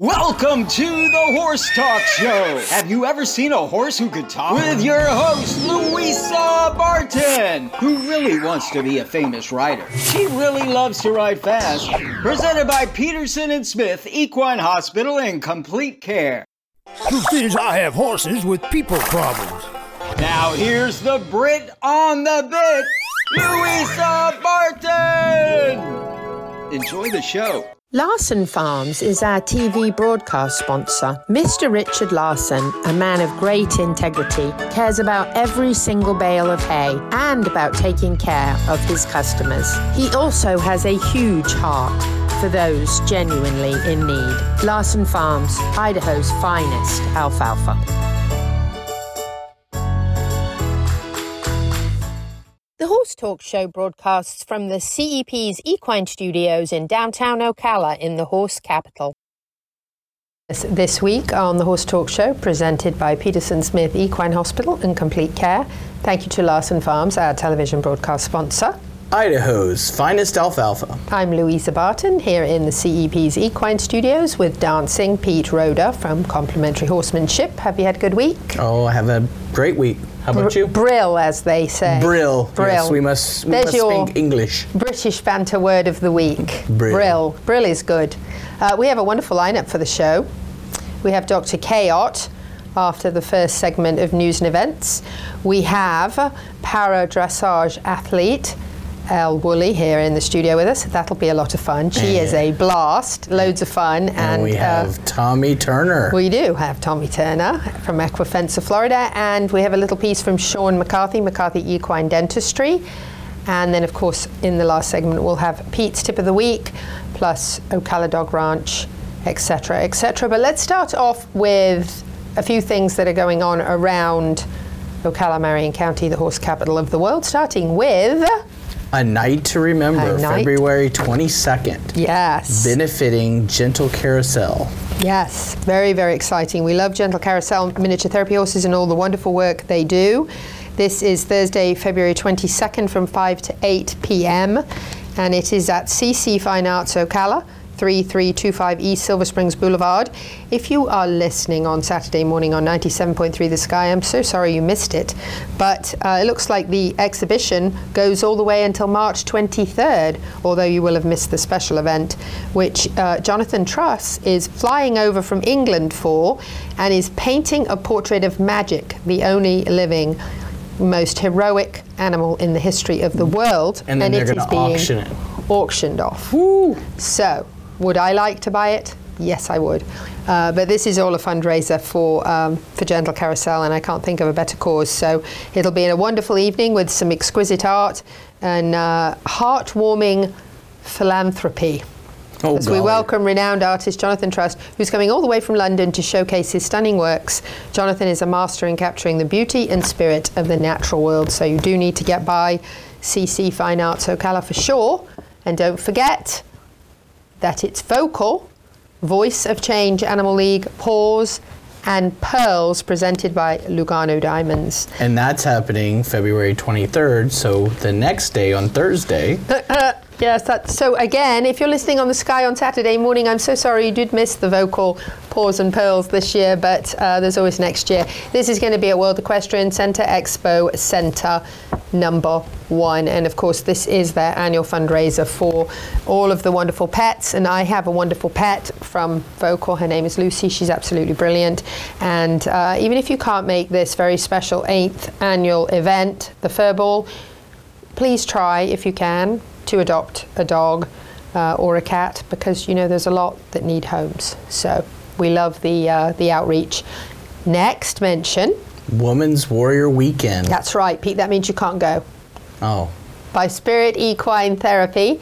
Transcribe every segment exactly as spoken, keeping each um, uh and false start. Welcome to the Horse Talk Show. Have you ever seen a horse who could talk? With your host, Louisa Barton, who really wants to be a famous rider. She really loves to ride fast. Presented by Peterson and Smith Equine Hospital and Complete Care. Truth is, I have horses with people problems. Now here's the Brit on the bit, Louisa Barton. Enjoy the show. Larson Farms is our T V broadcast sponsor. Mister Richard Larson, a man of great integrity, cares about every single bale of hay and about taking care of his customers. He also has a huge heart for those genuinely in need. Larson Farms, Idaho's finest alfalfa. The Horse Talk Show broadcasts from the C E P's Equine Studios in downtown Ocala in the horse capital. This week on the Horse Talk Show, presented by Peterson Smith Equine Hospital and Complete Care, thank you to Larson Farms, our television broadcast sponsor. Idaho's finest alfalfa. I'm Louisa Barton here in the C E P's Equine Studios with dancing Pete Rohde from Complimentary Horsemanship. Have you had a good week? Oh, I have a great week. How about you? Brill, as they say. Brill. Brill. Yes, we must, we must speak English. British banter word of the week. Brill. Brill, Brill is good. Uh, we have a wonderful lineup for the show. We have Doctor Kaot after the first segment of news and events. We have para dressage athlete Elle Woolley here in the studio with us. That'll be a lot of fun. She is a blast, loads of fun. And, and we have uh, Tommy Turner. We do have Tommy Turner from Equifence of Florida, and we have a little piece from Sean McCarthy, McCarthy Equine Dentistry. And then, of course, in the last segment, we'll have Pete's Tip of the Week, plus Ocala Dog Ranch, et cetera, et cetera. But let's start off with a few things that are going on around Ocala, Marion County, the horse capital of the world, starting with A Night to Remember, night. February twenty-second. Yes. Benefiting Gentle Carousel. Yes. Very, very exciting. We love Gentle Carousel miniature therapy horses and all the wonderful work they do. This is Thursday, February twenty-second from five to eight p.m. and it is at C C Fine Arts Ocala, thirty-three twenty-five East Silver Springs Boulevard. If you are listening on Saturday morning on ninety-seven point three The Sky, I'm so sorry you missed it, but uh, it looks like the exhibition goes all the way until March twenty-third, although you will have missed the special event, which uh, Jonathan Truss is flying over from England for, and is painting a portrait of Magic, the only living, most heroic animal in the history of the world. And then and they're going to auction it. Auctioned off. Woo. So, would I like to buy it? Yes, I would. Uh, but this is all a fundraiser for um, for Gentle Carousel, and I can't think of a better cause. So it'll be a wonderful evening with some exquisite art and uh, heartwarming philanthropy. Oh, as golly. We welcome renowned artist Jonathan Truss, who's coming all the way from London to showcase his stunning works. Jonathan is a master in capturing the beauty and spirit of the natural world. So you do need to get by C C Fine Arts Ocala for sure. And don't forget that it's Vocal, Voice of Change, Animal League, Paws, and Pearls, presented by Lugano Diamonds. And that's happening February twenty-third, so the next day on Thursday. Uh, uh, yes, that's, so again, if you're listening on the Sky on Saturday morning, I'm so sorry you did miss the Vocal, Paws, and Pearls this year, but uh, there's always next year. This is going to be at World Equestrian Center Expo Center number one, and of course this is their annual fundraiser for all of the wonderful pets, and I have a wonderful pet from Vocal. Her name is Lucy. She's absolutely brilliant, and uh, even if you can't make this very special eighth annual event, the Furball, please try if you can to adopt a dog uh, or a cat, because you know there's a lot that need homes. So we love the uh, the outreach. Next mention, Women's Warrior Weekend. That's right, Pete. That means you can't go. Oh. By Spirit Equine Therapy.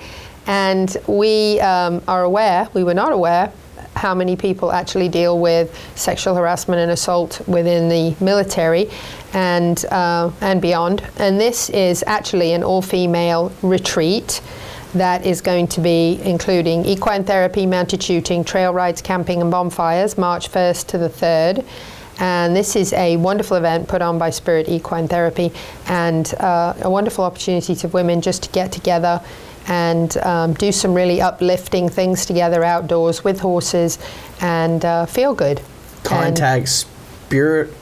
And we um, are aware, we were not aware, how many people actually deal with sexual harassment and assault within the military and, uh, and beyond. And this is actually an all-female retreat that is going to be including equine therapy, mounted shooting, trail rides, camping, and bonfires, March first to the third. And this is a wonderful event put on by Spirit Equine Therapy, and uh, a wonderful opportunity to women just to get together and um, do some really uplifting things together outdoors with horses and uh, feel good. Contact and Spirit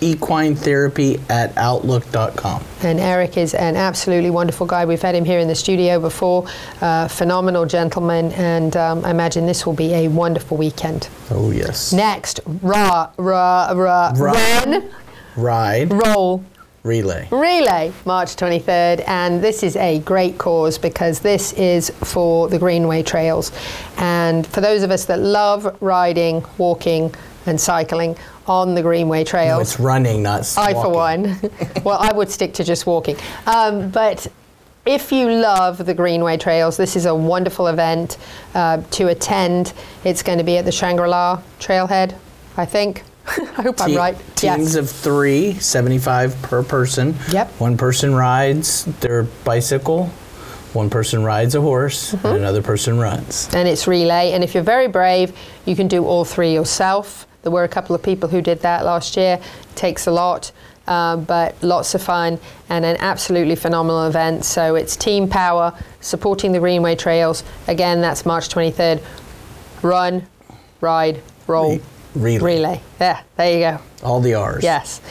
Equine Therapy at outlook dot com. And Eric is an absolutely wonderful guy. We've had him here in the studio before. Uh, phenomenal gentleman, and um, I imagine this will be a wonderful weekend. Oh, yes. Next, ra, ra, ra, ride, run, ride, roll. Relay. Relay, March twenty-third, and this is a great cause because this is for the Greenway Trails. And for those of us that love riding, walking, and cycling on the Greenway Trails. No, it's running, not I, walking. For one. Well, I would stick to just walking. Um, but if you love the Greenway Trails, this is a wonderful event uh, to attend. It's going to be at the Shangri-La Trailhead, I think. I hope Te- I'm right. Teams yes. of three, seventy-five per person. Yep. One person rides their bicycle, one person rides a horse, mm-hmm. and another person runs. And it's relay. And if you're very brave, you can do all three yourself. There were a couple of people who did that last year. It takes a lot, uh, but lots of fun and an absolutely phenomenal event. So it's team power, supporting the Greenway Trails. Again, that's March twenty-third. Run, ride, roll. Wait. Relay. Relay. Yeah, there you go. All the R's. Yes.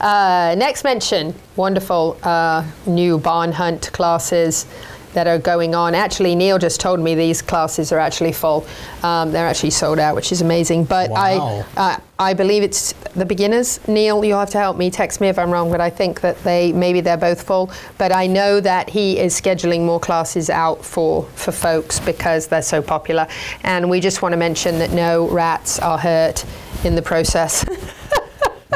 Uh, next mention, wonderful uh, new barn hunt classes that are going on. Actually, Neil just told me these classes are actually full. Um, they're actually sold out, which is amazing. But wow. I uh, I believe it's the beginners. Neil, you'll have to help me. Text me if I'm wrong, but I think that they maybe they're both full. But I know that he is scheduling more classes out for, for folks because they're so popular. And we just want to mention that no rats are hurt in the process.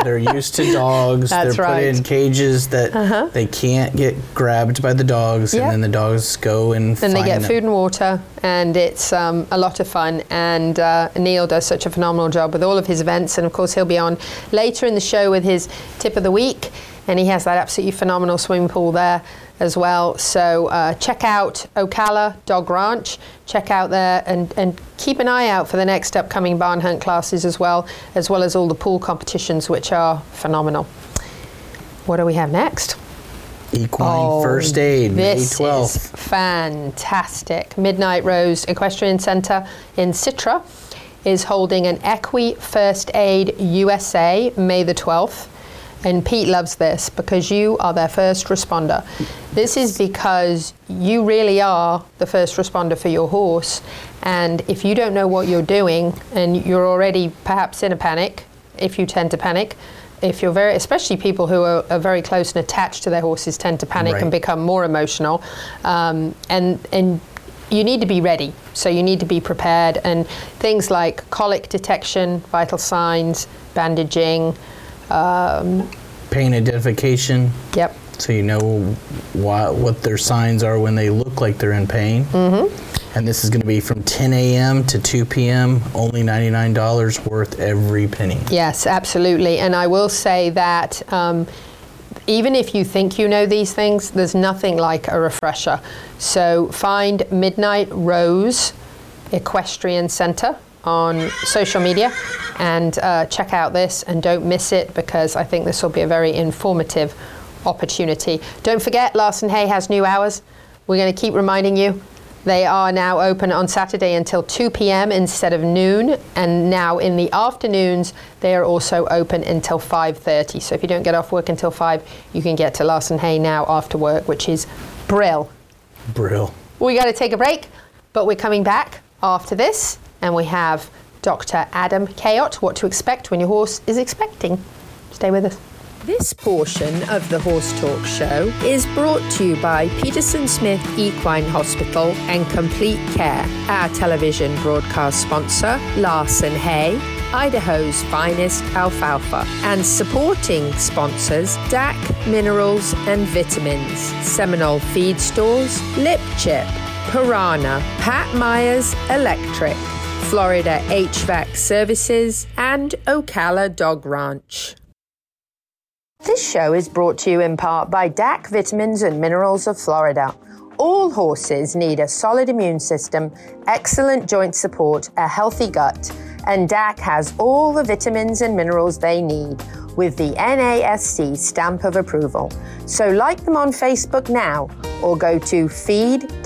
They're used to dogs. That's They're right. put in cages that uh-huh. they can't get grabbed by the dogs, yep. and then the dogs go and then find they get them. Food and water, and it's um, a lot of fun. And uh, Neil does such a phenomenal job with all of his events, and of course he'll be on later in the show with his tip of the week, and he has that absolutely phenomenal swimming pool there as well. So uh, check out Ocala Dog Ranch. Check out there and, and keep an eye out for the next upcoming barn hunt classes as well, as well as all the pool competitions, which are phenomenal. What do we have next? Equine oh, First Aid, May twelfth. This is fantastic. Midnight Rose Equestrian Center in Citra is holding an Equi First Aid U S A, May the twelfth. And Pete loves this because you are their first responder. This is because you really are the first responder for your horse. And if you don't know what you're doing and you're already perhaps in a panic, if you tend to panic, if you're very, especially people who are, are very close and attached to their horses tend to panic right. and become more emotional. Um, and and you need to be ready. So you need to be prepared. And things like colic detection, vital signs, bandaging, Um, pain identification. Yep. So you know why, what their signs are when they look like they're in pain. Mm-hmm. And this is going to be from ten a.m. to two p.m. Only ninety-nine dollars, worth every penny. Yes, absolutely. And I will say that um, even if you think you know these things, there's nothing like a refresher. So find Midnight Rose Equestrian Center on social media and uh, check out this, and don't miss it because I think this will be a very informative opportunity. Don't forget, Lawson Hay has new hours. We're going to keep reminding you. They are now open on Saturday until two p.m. instead of noon, and now in the afternoons they are also open until five thirty. So if you don't get off work until five, you can get to Lawson Hay now after work, which is brill. Brill. We got to take a break, but we're coming back after this. And we have Doctor Adam Kaot, what to expect when your horse is expecting. Stay with us. This portion of the Horse Talk Show is brought to you by Peterson Smith Equine Hospital and Complete Care, our television broadcast sponsor, Larson Hay, Idaho's finest alfalfa, and supporting sponsors, D A C Minerals and Vitamins, Seminole Feed Stores, Lipchip, Piranha, Pat Myers Electric, Florida H V A C Services, and Ocala Dog Ranch. This show is brought to you in part by D A C Vitamins and Minerals of Florida. All horses need a solid immune system, excellent joint support, a healthy gut, and D A C has all the vitamins and minerals they need with the N A S C stamp of approval. So like them on Facebook now or go to feed D A C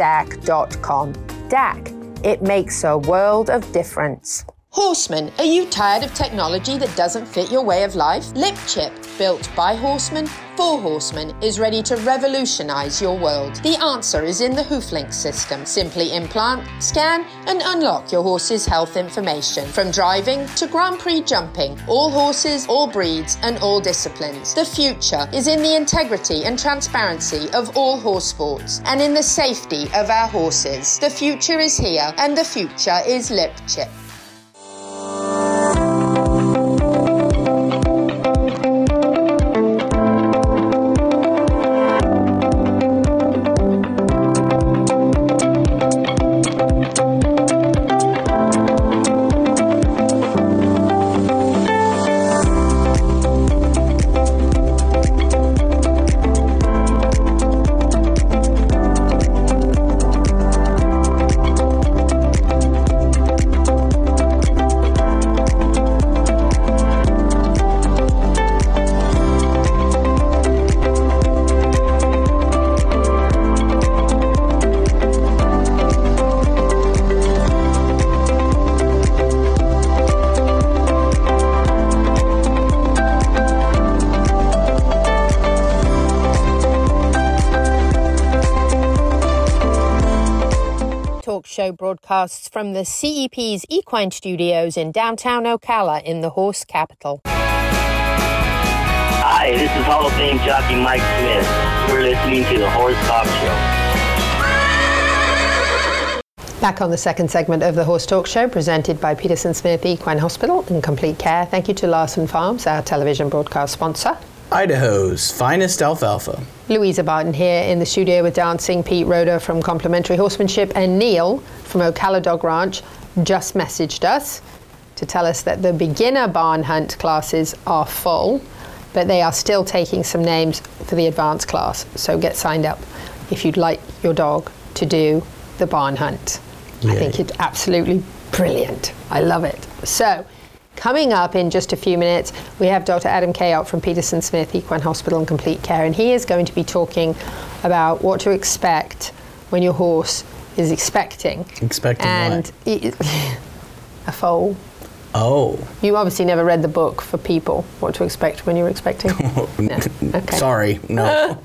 dot com. D A C, it makes a world of difference. Horsemen, are you tired of technology that doesn't fit your way of life? Lipchip, built by horsemen for horsemen, is ready to revolutionize your world. The answer is in the HoofLink system. Simply implant, scan, and unlock your horse's health information. From driving to Grand Prix jumping, all horses, all breeds, and all disciplines. The future is in the integrity and transparency of all horse sports and in the safety of our horses. The future is here, and the future is Lipchip. Broadcasts from the C E P's Equine Studios in downtown Ocala in the horse capital. Hi, this is Hall of Fame jockey Mike Smith. We're listening to the Horse Talk Show. Back on the second segment of the Horse Talk Show, presented by Peterson and Smith Equine Hospital and Complete Care. Thank you to Larson Farms, our television broadcast sponsor. Idaho's finest alfalfa. Louisa Barton here in the studio with Dancing, Pete Rohde from Complimentary Horsemanship, and Neil from Ocala Dog Ranch just messaged us to tell us that the beginner barn hunt classes are full, but they are still taking some names for the advanced class. So get signed up if you'd like your dog to do the barn hunt. Yay. I think it's absolutely brilliant. I love it. So, coming up in just a few minutes, we have Doctor Adam Kaot from Peterson Smith Equine Hospital and Complete Care, and he is going to be talking about what to expect when your horse is expecting. Expecting and what? It, a foal. Oh. You obviously never read the book for people, What to Expect When You're Expecting. No. Okay. Sorry, no.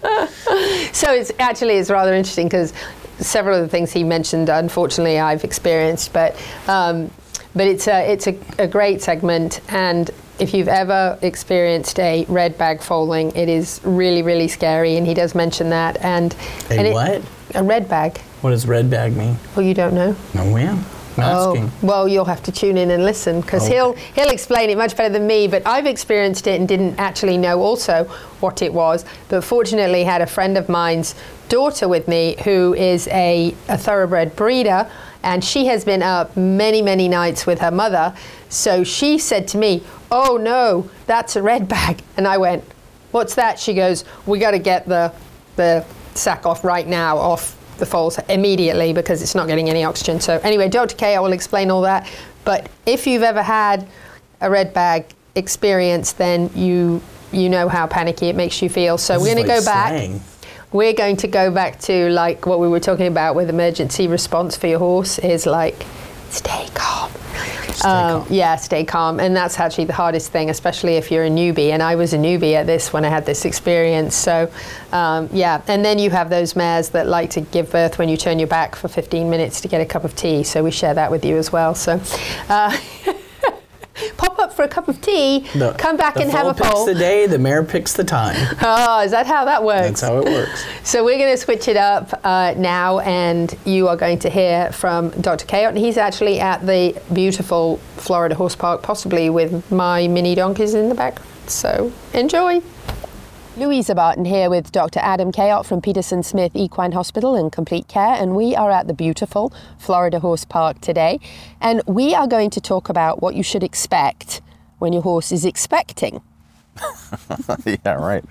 So it's actually it's rather interesting because several of the things he mentioned, unfortunately, I've experienced, but. Um, But it's a, it's a, a great segment, and if you've ever experienced a red bag foaling, it is really, really scary, and he does mention that. And A and what? It, a red bag. What does red bag mean? Well, you don't know. No, we am. I'm asking. Oh, well, you'll have to tune in and listen, because okay. he'll, he'll explain it much better than me, but I've experienced it and didn't actually know also what it was, but fortunately had a friend of mine's daughter with me who is a, a thoroughbred breeder, and she has been up many, many nights with her mother. So she said to me, oh no, that's a red bag. And I went, what's that? She goes, we got to get the the sack off right now, off the foals immediately, because it's not getting any oxygen. So anyway, Doctor K, I will explain all that. But if you've ever had a red bag experience, then you you know how panicky it makes you feel. So this we're going like to go slang. back. We're going to go back to like what we were talking about with emergency response for your horse is like, stay calm. Stay um, calm. Yeah, stay calm. And that's actually the hardest thing, especially if you're a newbie. And I was a newbie at this when I had this experience. So, um, yeah. And then you have those mares that like to give birth when you turn your back for fifteen minutes to get a cup of tea. So we share that with you as well. So. Uh, Pop up for a cup of tea, the, come back and have a poll. The foal picks the day, the mare picks the time. Oh, is that how that works? That's how it works. So we're going to switch it up uh, now, and you are going to hear from Doctor Kaot. And he's actually at the beautiful Florida Horse Park, possibly with my mini donkeys in the back. So enjoy. Louisa Barton here with Doctor Adam Kaot from Peterson Smith Equine Hospital and Complete Care, and we are at the beautiful Florida Horse Park today, and we are going to talk about what you should expect when your horse is expecting. Yeah, right.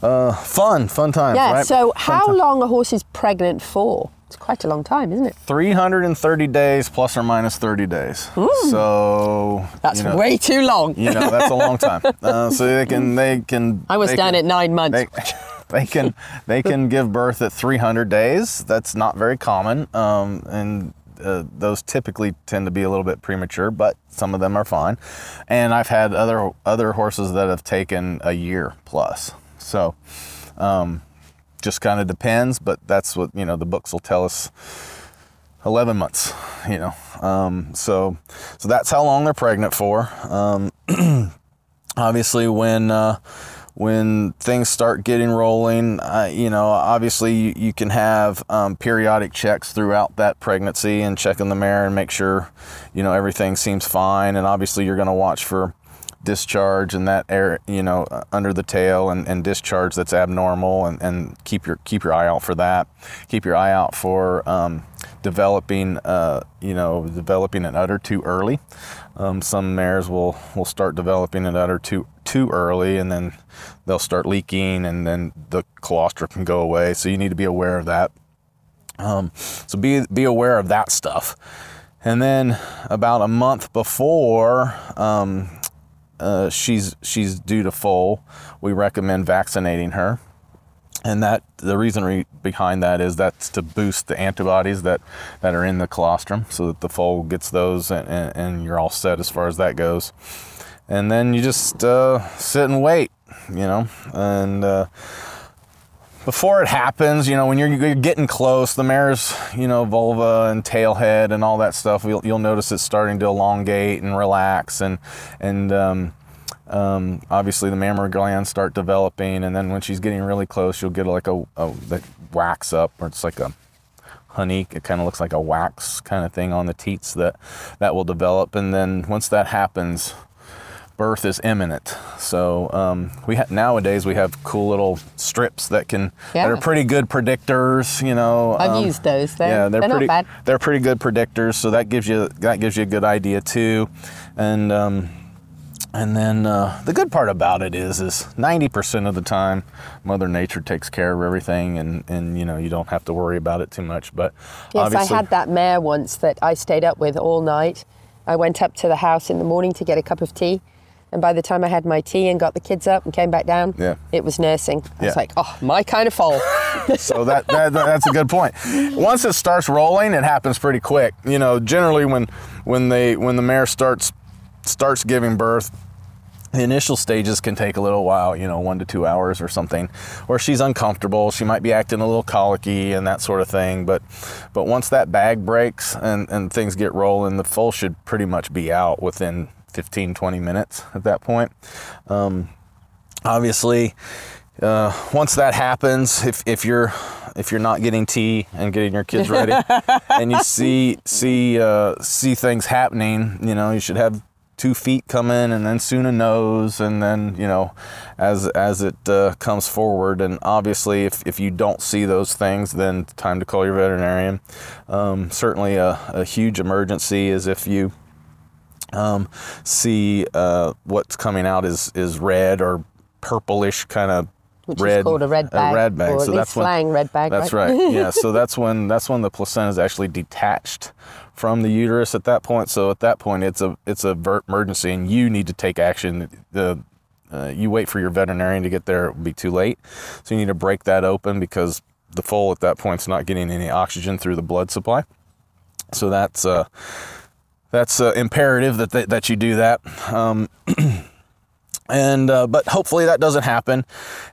Uh, fun, fun time. Yeah, right? So how long a horse is pregnant for? It's quite a long time, isn't it? three hundred thirty days plus or minus thirty days. Ooh. So that's you know, way too long. You know, that's a long time. Uh, so they can, they can. I was down can, at nine months. They, They can they can give birth at three hundred days. That's not very common, um, and uh, those typically tend to be a little bit premature, but some of them are fine. And I've had other other horses that have taken a year plus. So um, just kind of depends, but that's what, you know, the books will tell us. eleven months, you know, um, so so that's how long they're pregnant for. Um, obviously, when uh, when things start getting rolling, uh, you know, obviously you, you can have um, periodic checks throughout that pregnancy and checking the mare and make sure, you know, everything seems fine. And obviously, you're going to watch for discharge and that air, you know, under the tail and, and discharge that's abnormal, and, and keep your keep your eye out for that. Keep your eye out for um, developing, uh, you know, developing an udder too early. Um, some mares will will start developing an udder too too early, and then they'll start leaking, and then the colostrum can go away. So you need to be aware of that. Um, so be be aware of that stuff. And then about a month before. Um, Uh, she's she's due to foal, we recommend vaccinating her, and that the reason re- behind that is that's to boost the antibodies that, that are in the colostrum, so that the foal gets those, and, and, and you're all set as far as that goes. And then you just uh, sit and wait, you know, and uh, before it happens, you know, when you're, you're getting close, the mare's, you know, vulva and tail head and all that stuff, you'll, you'll notice it's starting to elongate and relax, and and um, um, obviously the mammary glands start developing, and then when she's getting really close, you'll get like a, a the wax up, or it's like a honey, it kind of looks like a wax kind of thing on the teats that, that will develop. And then once that happens, birth is imminent. So um, we ha- nowadays we have cool little strips that can yeah. that are pretty good predictors. You know, I've um, used those. They're, yeah, they're, they're pretty. Not bad. They're pretty good predictors. So that gives you that gives you a good idea too. And um, and then uh, the good part about it is is ninety percent of the time, Mother Nature takes care of everything, and, and you know you don't have to worry about it too much. But yes, I had that mare once that I stayed up with all night. I went up to the house in the morning to get a cup of tea. And by the time I had my tea and got the kids up and came back down, yeah. it was nursing. I yeah. was like, oh, my kind of foal. So that, that that's a good point. Once it starts rolling, it happens pretty quick. You know, generally when when they when the mare starts starts giving birth, the initial stages can take a little while, you know, one to two hours or something, where she's uncomfortable. She might be acting a little colicky and that sort of thing. But but once that bag breaks and, and things get rolling, the foal should pretty much be out within fifteen, twenty minutes at that point. Um, obviously, uh, once that happens, if, if you're if you're not getting tea and getting your kids ready, and you see see uh, see things happening, you know, you should have two feet come in, and then soon a nose, and then, you know, as as it uh, comes forward. And obviously, if, if you don't see those things, then time to call your veterinarian. Um, certainly, a, a huge emergency is if you um, see uh, what's coming out is, is red or purplish kind of Which red, is called a red bag, a red bag. Or at so least that's flying when, red bag. That's right. right. Yeah. So that's when that's when the placenta is actually detached from the uterus at that point. So at that point, it's a it's a emergency, and you need to take action. The uh, you wait for your veterinarian to get there; it will be too late. So you need to break that open, because the foal at that point is not getting any oxygen through the blood supply. So that's uh, that's uh, imperative that, that that you do that. Um, And uh, but hopefully that doesn't happen,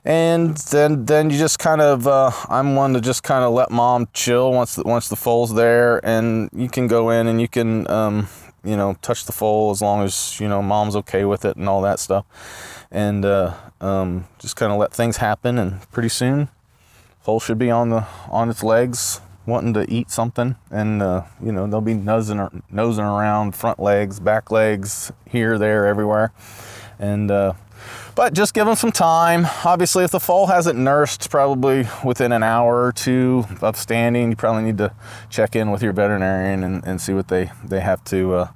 and then then you just kind of uh, I'm one to just kind of let mom chill once the, once the foal's there, and you can go in and you can um, you know touch the foal as long as you know mom's okay with it and all that stuff, and uh, um, just kind of let things happen, and pretty soon foal should be on the on its legs wanting to eat something, and uh, you know they'll be nosing nosing around, front legs, back legs, here, there, everywhere. And uh, but just give them some time. Obviously, if the foal hasn't nursed probably within an hour or two of standing, you probably need to check in with your veterinarian and, and see what they, they have to uh,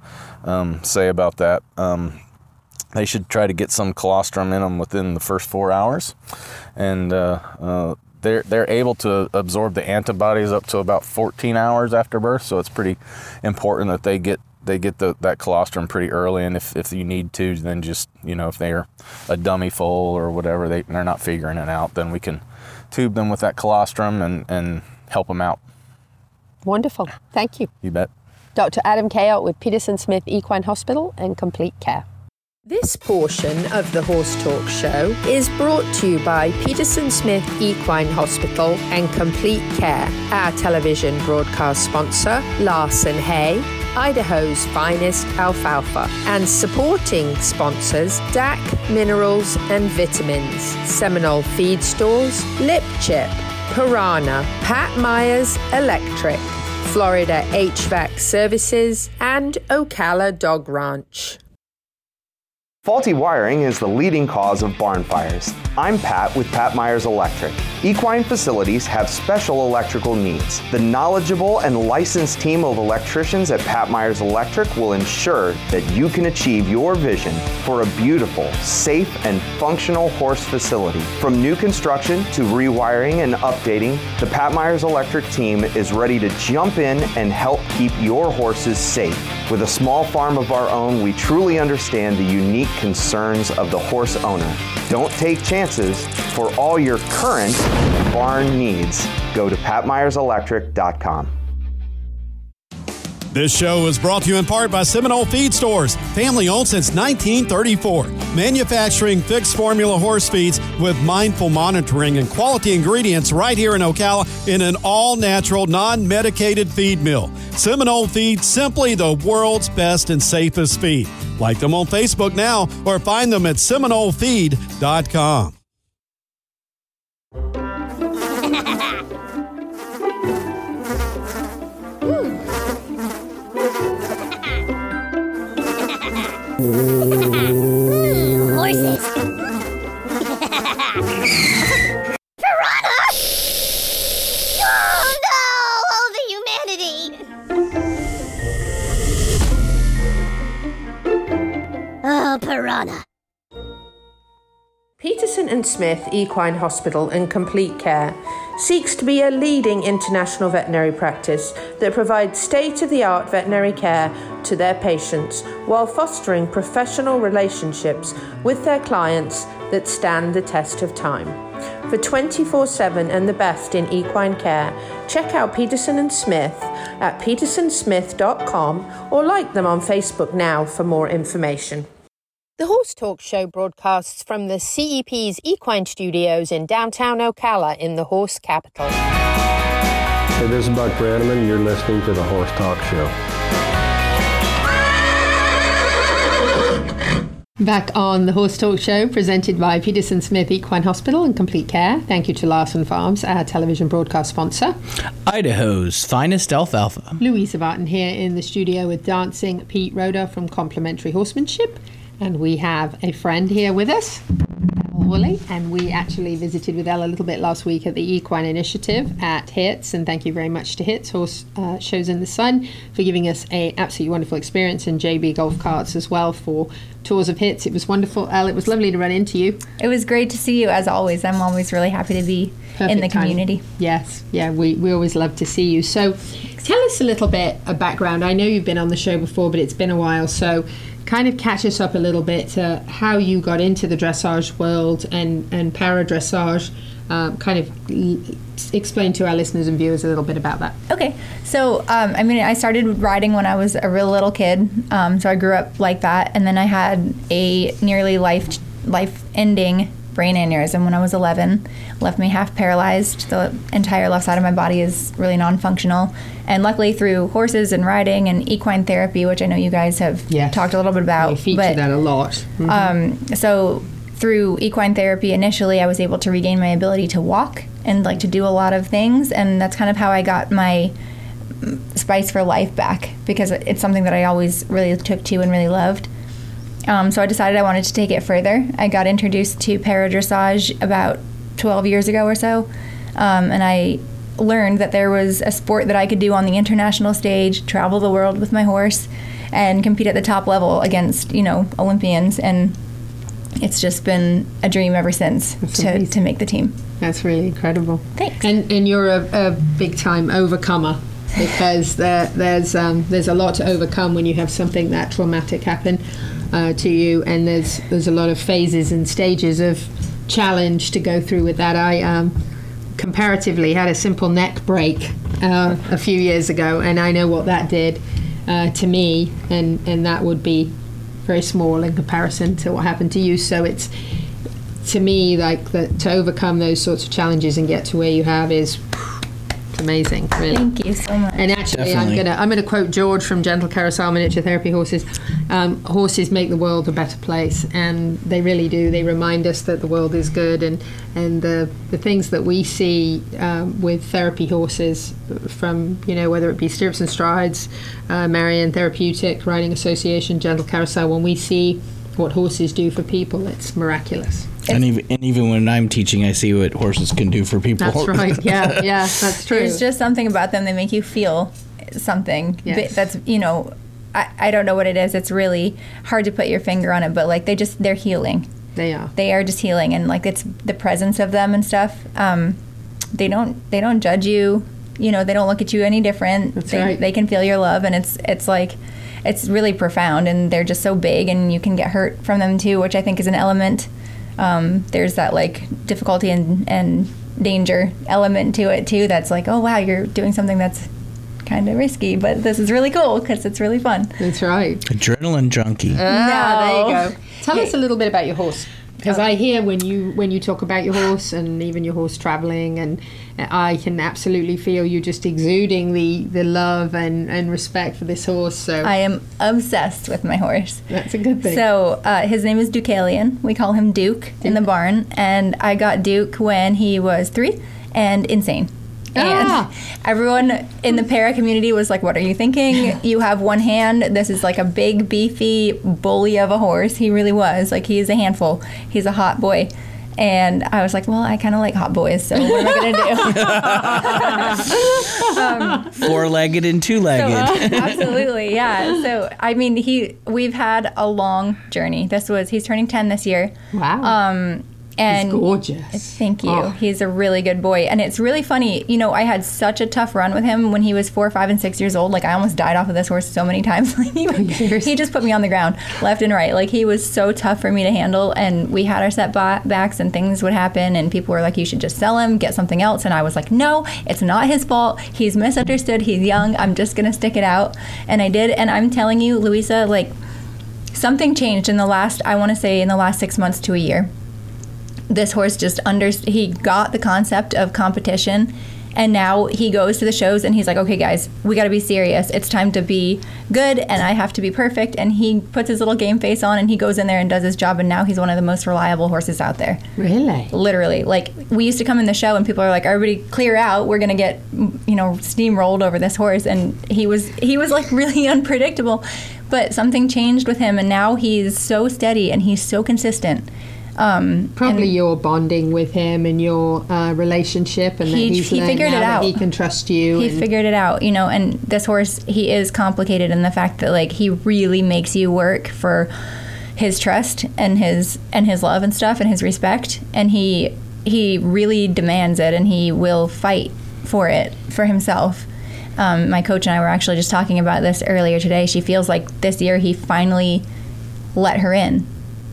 um, say about that. Um, they should try to get some colostrum in them within the first four hours. And uh, uh, they're, they're able to absorb the antibodies up to about fourteen hours after birth, so it's pretty important that they get they get the, that colostrum pretty early, and if, if you need to, then just, you know, if they're a dummy foal or whatever, they, they're not figuring it out, then we can tube them with that colostrum and, and help them out. Wonderful. Thank you. You bet. Doctor Adam Kaot with Peterson Smith Equine Hospital and Complete Care. This portion of the Horse Talk Show is brought to you by Peterson Smith Equine Hospital and Complete Care, our television broadcast sponsor, Lawson Hay, Idaho's finest alfalfa, and supporting sponsors, D A C Minerals and Vitamins, Seminole Feed Stores, Lipchip, Piranha, Pat Myers Electric, Florida H V A C Services, and Ocala Dog Ranch. Faulty wiring is the leading cause of barn fires. I'm Pat with Pat Myers Electric. Equine facilities have special electrical needs. The knowledgeable and licensed team of electricians at Pat Myers Electric will ensure that you can achieve your vision for a beautiful, safe, and functional horse facility. From new construction to rewiring and updating, the Pat Myers Electric team is ready to jump in and help keep your horses safe. With a small farm of our own, we truly understand the unique concerns of the horse owner. Don't take chances. For all your current barn needs, go to pat myers electric dot com. This show is brought to you in part by Seminole Feed Stores, family owned since nineteen thirty-four. Manufacturing fixed formula horse feeds with mindful monitoring and quality ingredients right here in Ocala in an all-natural, non-medicated feed mill. Seminole Feed, simply the world's best and safest feed. Like them on Facebook now or find them at seminole feed dot com. Horses! Piranha! Oh no! All the humanity! Oh, Piranha! Peterson and Smith Equine Hospital and Complete Care seeks to be a leading international veterinary practice that provides state-of-the-art veterinary care to their patients while fostering professional relationships with their clients that stand the test of time. For twenty-four seven and the best in equine care, check out Peterson and Smith at peterson smith dot com or like them on Facebook now for more information. The Horse Talk Show broadcasts from the C E P's Equine Studios in downtown Ocala in the horse capital. Hey, this is Buck Brannaman. You're listening to the Horse Talk Show. Back on the Horse Talk Show, presented by Peterson Smith Equine Hospital and Complete Care. Thank you to Larson Farms, our television broadcast sponsor. Idaho's finest alfalfa. Louisa Barton here in the studio with dancing Pete Rohde from Complimentary Horsemanship. And we have a friend here with us, Elle Woolley, and we actually visited with Elle a little bit last week at the Equine Initiative at HITS, and thank you very much to HITS, Horse uh, Shows in the Sun, for giving us a absolutely wonderful experience, and J B Golf Carts as well for tours of HITS. It was wonderful. Elle, it was lovely to run into you. It was great to see you, as always. I'm always really happy to be Perfect in the time. community. Yes, yeah, we, we always love to see you. So tell us a little bit of background. I know you've been on the show before, but it's been a while, so kind of catch us up a little bit to how you got into the dressage world and, and para dressage. Um, kind of l- explain to our listeners and viewers a little bit about that. Okay. So, um, I mean, I started riding when I was a real little kid. Um, so I grew up like that. And then I had a nearly life life-ending brain aneurysm when I was eleven. Left me half paralyzed. The entire left side of my body is really non-functional. And luckily, through horses and riding and equine therapy, which I know you guys have yes. talked a little bit about. We feature but, that a lot. Mm-hmm. Um, so through equine therapy, initially, I was able to regain my ability to walk and like to do a lot of things. And that's kind of how I got my spice for life back, because it's something that I always really took to and really loved. Um, so I decided I wanted to take it further. I got introduced to para dressage about twelve years ago or so, um, and I learned that there was a sport that I could do on the international stage, travel the world with my horse, and compete at the top level against, you know, Olympians. And it's just been a dream ever since to, to make the team. That's really incredible. Thanks. And, and you're a, a big time overcomer. because there, there's um, there's a lot to overcome when you have something that traumatic happen uh, to you, and there's there's a lot of phases and stages of challenge to go through with that. I um, comparatively had a simple neck break uh, a few years ago, and I know what that did uh, to me, and, and that would be very small in comparison to what happened to you. So it's, to me, like the, to overcome those sorts of challenges and get to where you have is amazing, really. Thank you so much. And actually, Definitely. I'm gonna I'm gonna quote George from Gentle Carousel Miniature Therapy Horses. Um, horses make the world a better place, and they really do. They remind us that the world is good, and and the the things that we see um, with therapy horses, from you know whether it be Stirrups and Strides, uh, Marion Therapeutic, Riding Association, Gentle Carousel. When we see what horses do for people, it's miraculous. And even, and even when I'm teaching, I see what horses can do for people. That's right. Yeah, yeah, that's true. There's just something about them that make you feel something. Yes. That's, you know, I, I don't know what it is. It's really hard to put your finger on it, but, like, they just, they're healing. They are. They are just healing, and, like, it's the presence of them and stuff. Um, they don't they don't judge you. You know, they don't look at you any different. That's they, right. They can feel your love, and it's it's like... It's really profound, and they're just so big, and you can get hurt from them too, which I think is an element. Um, there's that like difficulty and, and danger element to it too. That's like, oh wow, you're doing something that's kind of risky, but this is really cool because it's really fun. That's right. Adrenaline junkie. Ah, no. There you go. Tell yeah. us a little bit about your horse, because okay. I hear when you when you talk about your horse and even your horse traveling, and I can absolutely feel you just exuding the, the love and, and respect for this horse. So I am obsessed with my horse. That's a good thing. So uh, his name is Deucalion. We call him Duke, Duke in the barn, and I got Duke when he was three and insane. And ah. everyone in the para community was like, what are you thinking? You have one hand. This is like a big, beefy bully of a horse. He really was. Like, he is a handful. He's a hot boy. And I was like, well, I kind of like hot boys, so what am I going to do? um, Four-legged and two-legged. So, uh, absolutely, yeah. So, I mean, he we've had a long journey. This was, he's turning ten this year. Wow. Um, and he's gorgeous. Thank you. Oh. He's a really good boy. And it's really funny. You know, I had such a tough run with him when he was four, five, and six years old. Like, I almost died off of this horse so many times. Like, he, he just put me on the ground left and right. Like, he was so tough for me to handle. And we had our setbacks, and things would happen. And people were like, you should just sell him, get something else. And I was like, no, it's not his fault. He's misunderstood. He's young. I'm just going to stick it out. And I did. And I'm telling you, Louisa, like, something changed in the last, I want to say, in the last six months to a year. This horse just under he got the concept of competition, and now he goes to the shows and he's like, okay guys, we got to be serious, it's time to be good, and I have to be perfect. And he puts his little game face on, and he goes in there and does his job, and now he's one of the most reliable horses out there. Really? Literally. Like, we used to come in the show and people are like, everybody clear out, we're gonna get, you know, steamrolled over this horse. And he was he was like really unpredictable, but something changed with him, and now he's so steady and he's so consistent. Um, Probably your bonding with him and your uh, relationship, and he, that he's he figured it out. He can trust you. He figured it out, you know. And this horse, he is complicated in the fact that, like, he really makes you work for his trust and his and his love and stuff and his respect. And he he really demands it, and he will fight for it for himself. Um, my coach and I were actually just talking about this earlier today. She feels like this year he finally let her in.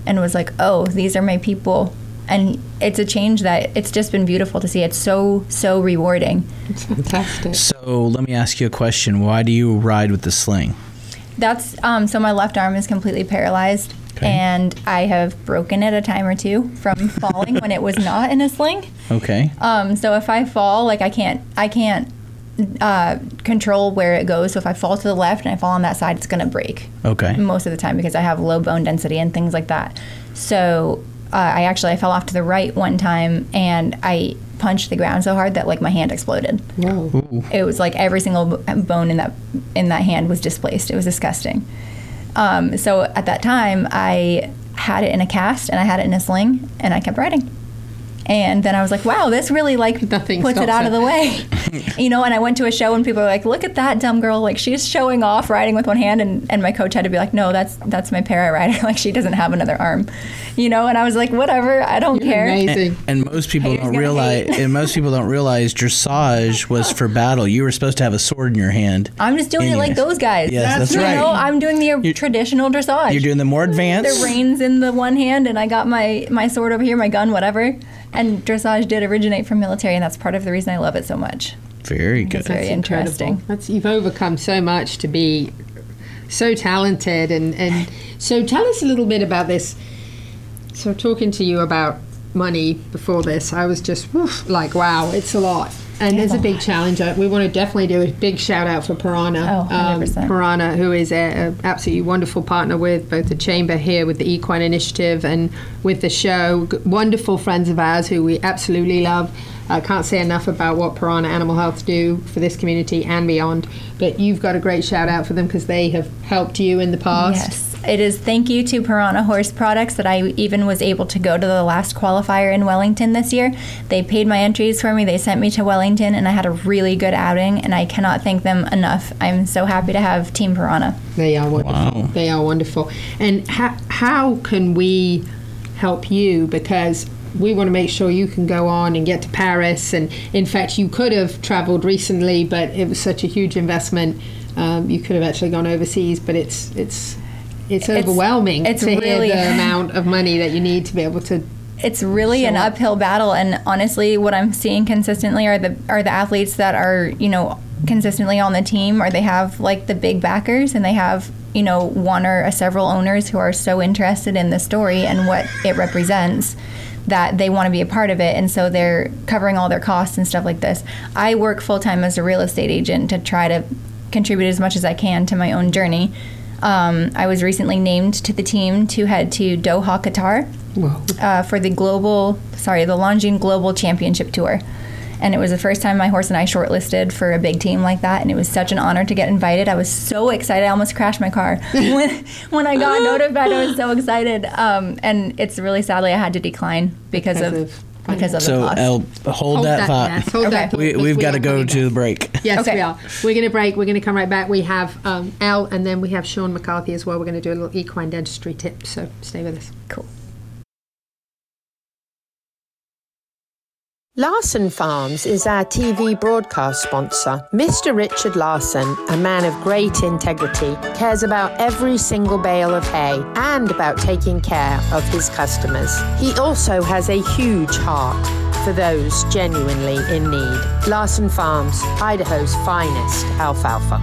And was like, oh, these are my people. And it's a change that it's just been beautiful to see. It's so, so rewarding. It's fantastic. So let me ask you a question. Why do you ride with the sling? That's um, so my left arm is completely paralyzed. Okay. And I have broken it a time or two from falling when it was not in a sling. Okay. Um. So if I fall, like I can't, I can't uh, control where it goes. So if I fall to the left and I fall on that side, it's going to break. Okay. Most of the time, because I have low bone density and things like that. So uh, I actually I fell off to the right one time, and I punched the ground so hard that, like, my hand exploded. Wow. Ooh. It was like every single bone in that in that hand was displaced. It was disgusting. Um, so at that time, I had it in a cast and I had it in a sling, and I kept riding. And then I was like, wow, this really like Nothing puts it out it. of the way. You know, and I went to a show and people were like, look at that dumb girl. Like, she's showing off riding with one hand. And, and my coach had to be like, no, that's that's my para rider. Like, she doesn't have another arm. You know, and I was like, whatever, I don't You're care. Amazing. And, and most people Haters don't realize, and most people don't realize dressage was for battle. You were supposed to have a sword in your hand. I'm just doing it your, like those guys. Yes, that's, that's right. You know, I'm doing the you're, traditional dressage. You're doing the more advanced. The reins in the one hand, and I got my, my sword over here, my gun, whatever. And dressage did originate from military, and that's part of the reason I love it so much. Very good. That's very interesting. Incredible. That's, you've overcome so much to be so talented. And, and so tell us a little bit about this. So talking to you about money before this, I was just woof, like, wow, it's a lot. And it's there's a, a big lot. challenge. We want to definitely do a big shout out for Piranha. Oh, one hundred percent. Um, Piranha, who is an absolutely wonderful partner with both the chamber here, with the Equine Initiative, and with the show. Wonderful friends of ours who we absolutely love. I uh, can't say enough about what Piranha Animal Health do for this community and beyond. But you've got a great shout out for them because they have helped you in the past. Yes. It is thank you to Piranha Horse Products that I even was able to go to the last qualifier in Wellington this year. They paid my entries for me. They sent me to Wellington, and I had a really good outing, and I cannot thank them enough. I'm so happy to have Team Piranha. They are wonderful. Wow. They are wonderful. And ha- how can we help you? Because we want to make sure you can go on and get to Paris. And, in fact, you could have traveled recently, but it was such a huge investment. Um, you could have actually gone overseas, but it's it's... It's overwhelming it's, it's to really, hear the amount of money that you need to be able to. It's really an up. uphill battle, and honestly, what I'm seeing consistently are the are the athletes that are, you know, consistently on the team, or they have like the big backers, and they have, you know, one or several owners who are so interested in the story and what it represents that they want to be a part of it, and so they're covering all their costs and stuff like this. I work full time as a real estate agent to try to contribute as much as I can to my own journey. Um, I was recently named to the team to head to Doha, Qatar, uh, for the global, sorry, the Longines Global Championship Tour. And it was the first time my horse and I shortlisted for a big team like that. And it was such an honor to get invited. I was so excited. I almost crashed my car when, when I got notified. I was so excited. Um, and it's really sadly I had to decline because, because of... of Because of so the hold, hold that, that thought. Yes, hold okay. that thought. We, we've we got to go to the break. Yes, okay. we are. We're going to break. We're going to come right back. We have um, Elle, and then we have Sean McCarthy as well. We're going to do a little equine dentistry tip, so stay with us. Cool. Larson Farms is our T V broadcast sponsor. Mister Richard Larson, a man of great integrity, cares about every single bale of hay and about taking care of his customers. He also has a huge heart for those genuinely in need. Larson Farms, Idaho's finest alfalfa.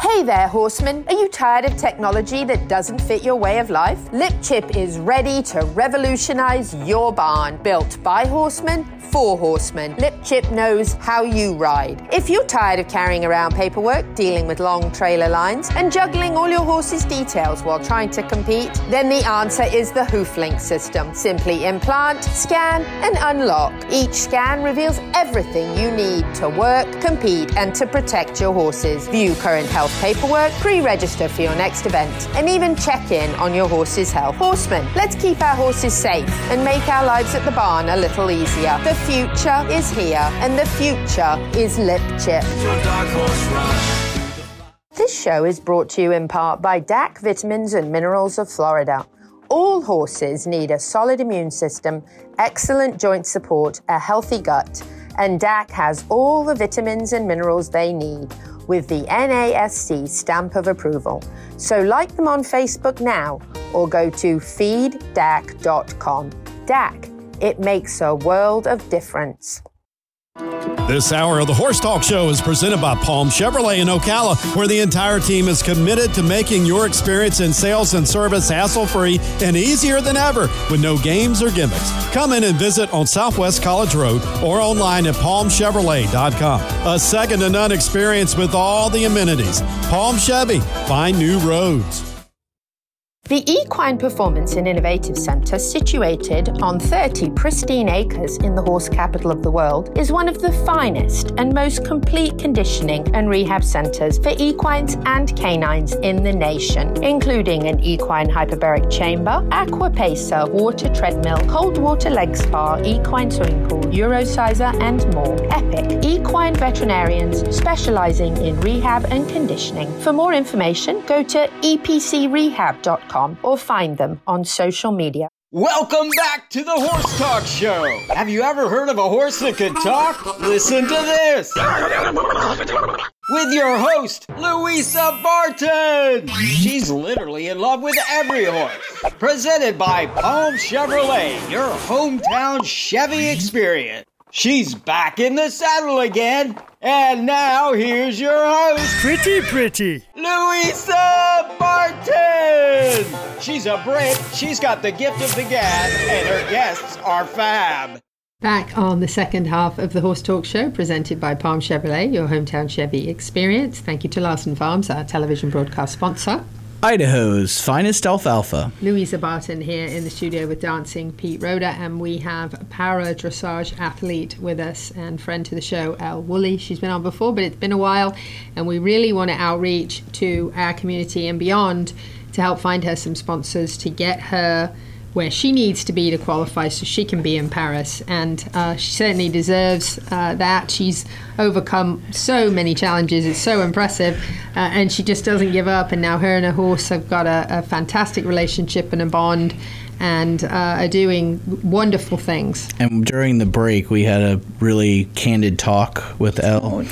Hey there, horsemen. Are you tired of technology that doesn't fit your way of life? Lipchip is ready to revolutionize your barn. Built by horsemen, for horsemen. Lipchip knows how you ride. If you're tired of carrying around paperwork, dealing with long trailer lines, and juggling all your horse's details while trying to compete, then the answer is the HoofLink system. Simply implant, scan, and unlock. Each scan reveals everything you need to work, compete, and to protect your horses. View current health paperwork, pre-register for your next event, and even check in on your horse's health. Horsemen, let's keep our horses safe and make our lives at the barn a little easier. The future is here, and the future is Lipchip. This show is brought to you in part by D A C Vitamins and Minerals of Florida. All horses need a solid immune system, excellent joint support, a healthy gut, and D A C has all the vitamins and minerals they need with the N A S C stamp of approval. So like them on Facebook now or go to feed D A C dot com. D A C, it makes a world of difference. This hour of the Horse Talk Show is presented by Palm Chevrolet in Ocala, where the entire team is committed to making your experience in sales and service hassle-free and easier than ever with no games or gimmicks. Come in and visit on Southwest College Road or online at palm chevrolet dot com. A second-to-none experience with all the amenities. Palm Chevy, find new roads. The Equine Performance and Innovative Center, situated on thirty pristine acres in the horse capital of the world, is one of the finest and most complete conditioning and rehab centers for equines and canines in the nation, including an equine hyperbaric chamber, aqua pacer, water treadmill, cold water leg spa, equine swimming pool, Eurosizer, and more. Epic equine veterinarians specializing in rehab and conditioning. For more information, go to e p c rehab dot com or find them on social media. Welcome back to the Horse Talk Show. Have you ever heard of a horse that could talk? Listen to this. With your host, Louisa Barton. She's literally in love with every horse. Presented by Palm Chevrolet, your hometown Chevy experience. She's back in the saddle again. And now, here's your host, Pretty Pretty, Louisa Barton. She's a Brit, she's got the gift of the gab, and her guests are fab. Back on the second half of the Horse Talk Show, presented by Palm Chevrolet, your hometown Chevy experience. Thank you to Larson Farms, our television broadcast sponsor. Idaho's finest alfalfa. Louisa Barton here in the studio with dancing Pete Rohde, and we have a para dressage athlete with us and friend to the show, Elle Woolley. She's been on before, but it's been a while, and we really want to outreach to our community and beyond to help find her some sponsors to get her where she needs to be to qualify so she can be in Paris. And uh, she certainly deserves uh, that. She's overcome so many challenges. It's so impressive. Uh, and she just doesn't give up. And now her and her horse have got a, a fantastic relationship and a bond, and uh, are doing wonderful things. And during the break, we had a really candid talk with Elle,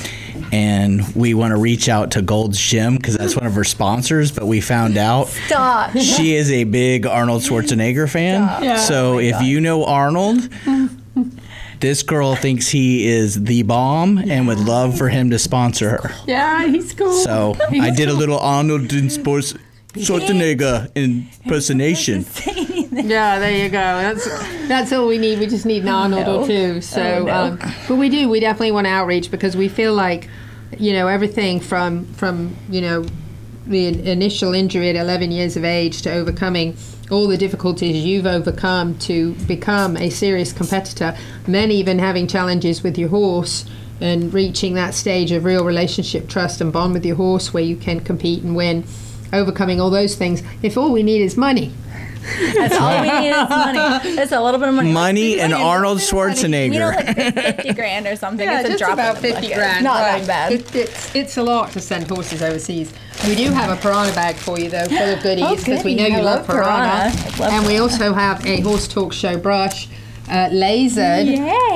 and we want to reach out to Gold's Gym because that's one of her sponsors, but we found out Stop. she is a big Arnold Schwarzenegger fan. Yeah. So oh if God. you know Arnold, this girl thinks he is the bomb yeah. and would love for him to sponsor her. Yeah, he's cool. So he's I did cool. a little Arnold in sports. Schwarzenegger impersonation. Yeah, there you go. That's that's all we need. We just need an Arnold or two. So, oh, no. um, but we do. We definitely want to outreach because we feel like, you know, everything from from you know, the initial injury at eleven years of age to overcoming all the difficulties you've overcome to become a serious competitor, and then even having challenges with your horse and reaching that stage of real relationship, trust, and bond with your horse where you can compete and win. Overcoming all those things, if all we need is money. That's all we need is money. That's a little bit of money. Money and Arnold Schwarzenegger. You know, like fifty grand or something. Yeah, it's just a drop about fifty grand. Not right. that bad. It, it's, it's a lot to send horses overseas. We do have a piranha bag for you, though, full of goodies, because oh, we know you I love piranha. piranha. Love and we piranha. also have a Horse Talk Show brush. Uh, lasered,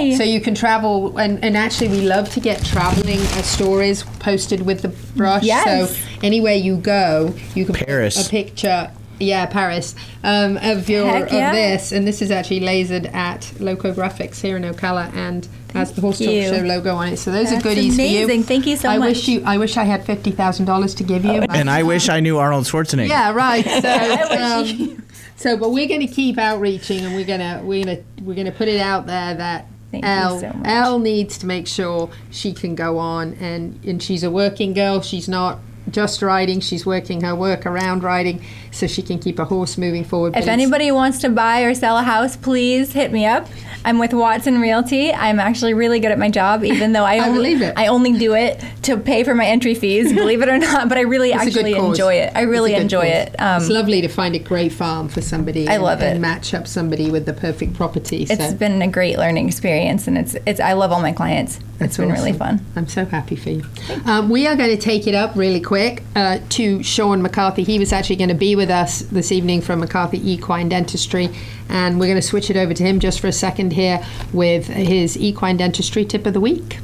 Yay. so you can travel, and, and actually we love to get traveling uh, stories posted with the brush. Yes. So anywhere you go, you can Paris. put a picture, yeah, Paris, um, of your Heck yeah. of this, and this is actually lasered at Locographics here in Ocala, and has the Horse Talk Show logo on it. So those That's are goodies amazing. for you. Amazing, thank you so I much. I wish you. I wish I had fifty thousand dollars to give you, oh, and I wish I knew Arnold Schwarzenegger. Yeah, right. So. I wish um, you- So, but we're going to keep outreaching, and we're going to we're going to we're going to put it out there that Thank Elle, you so much. Elle needs to make sure she can go on, and and she's a working girl. She's not just riding; she's working her work around riding, so she can keep a horse moving forward. If anybody wants to buy or sell a house, please hit me up. I'm with Watson Realty. I'm actually really good at my job, even though I, I, only, I only do it to pay for my entry fees, believe it or not, but I really it's actually enjoy it. I really enjoy cause. it. Um, it's lovely to find a great farm for somebody I and, love it. and match up somebody with the perfect property. So. It's been a great learning experience, and it's it's. I love all my clients. That's it's been awesome. really fun. I'm so happy for you. Um, we are going to take it up really quick uh, to Sean McCarthy. He was actually going to be with us this evening from McCarthy Equine Dentistry, and we're going to switch it over to him just for a second here with his Equine Dentistry Tip of the Week.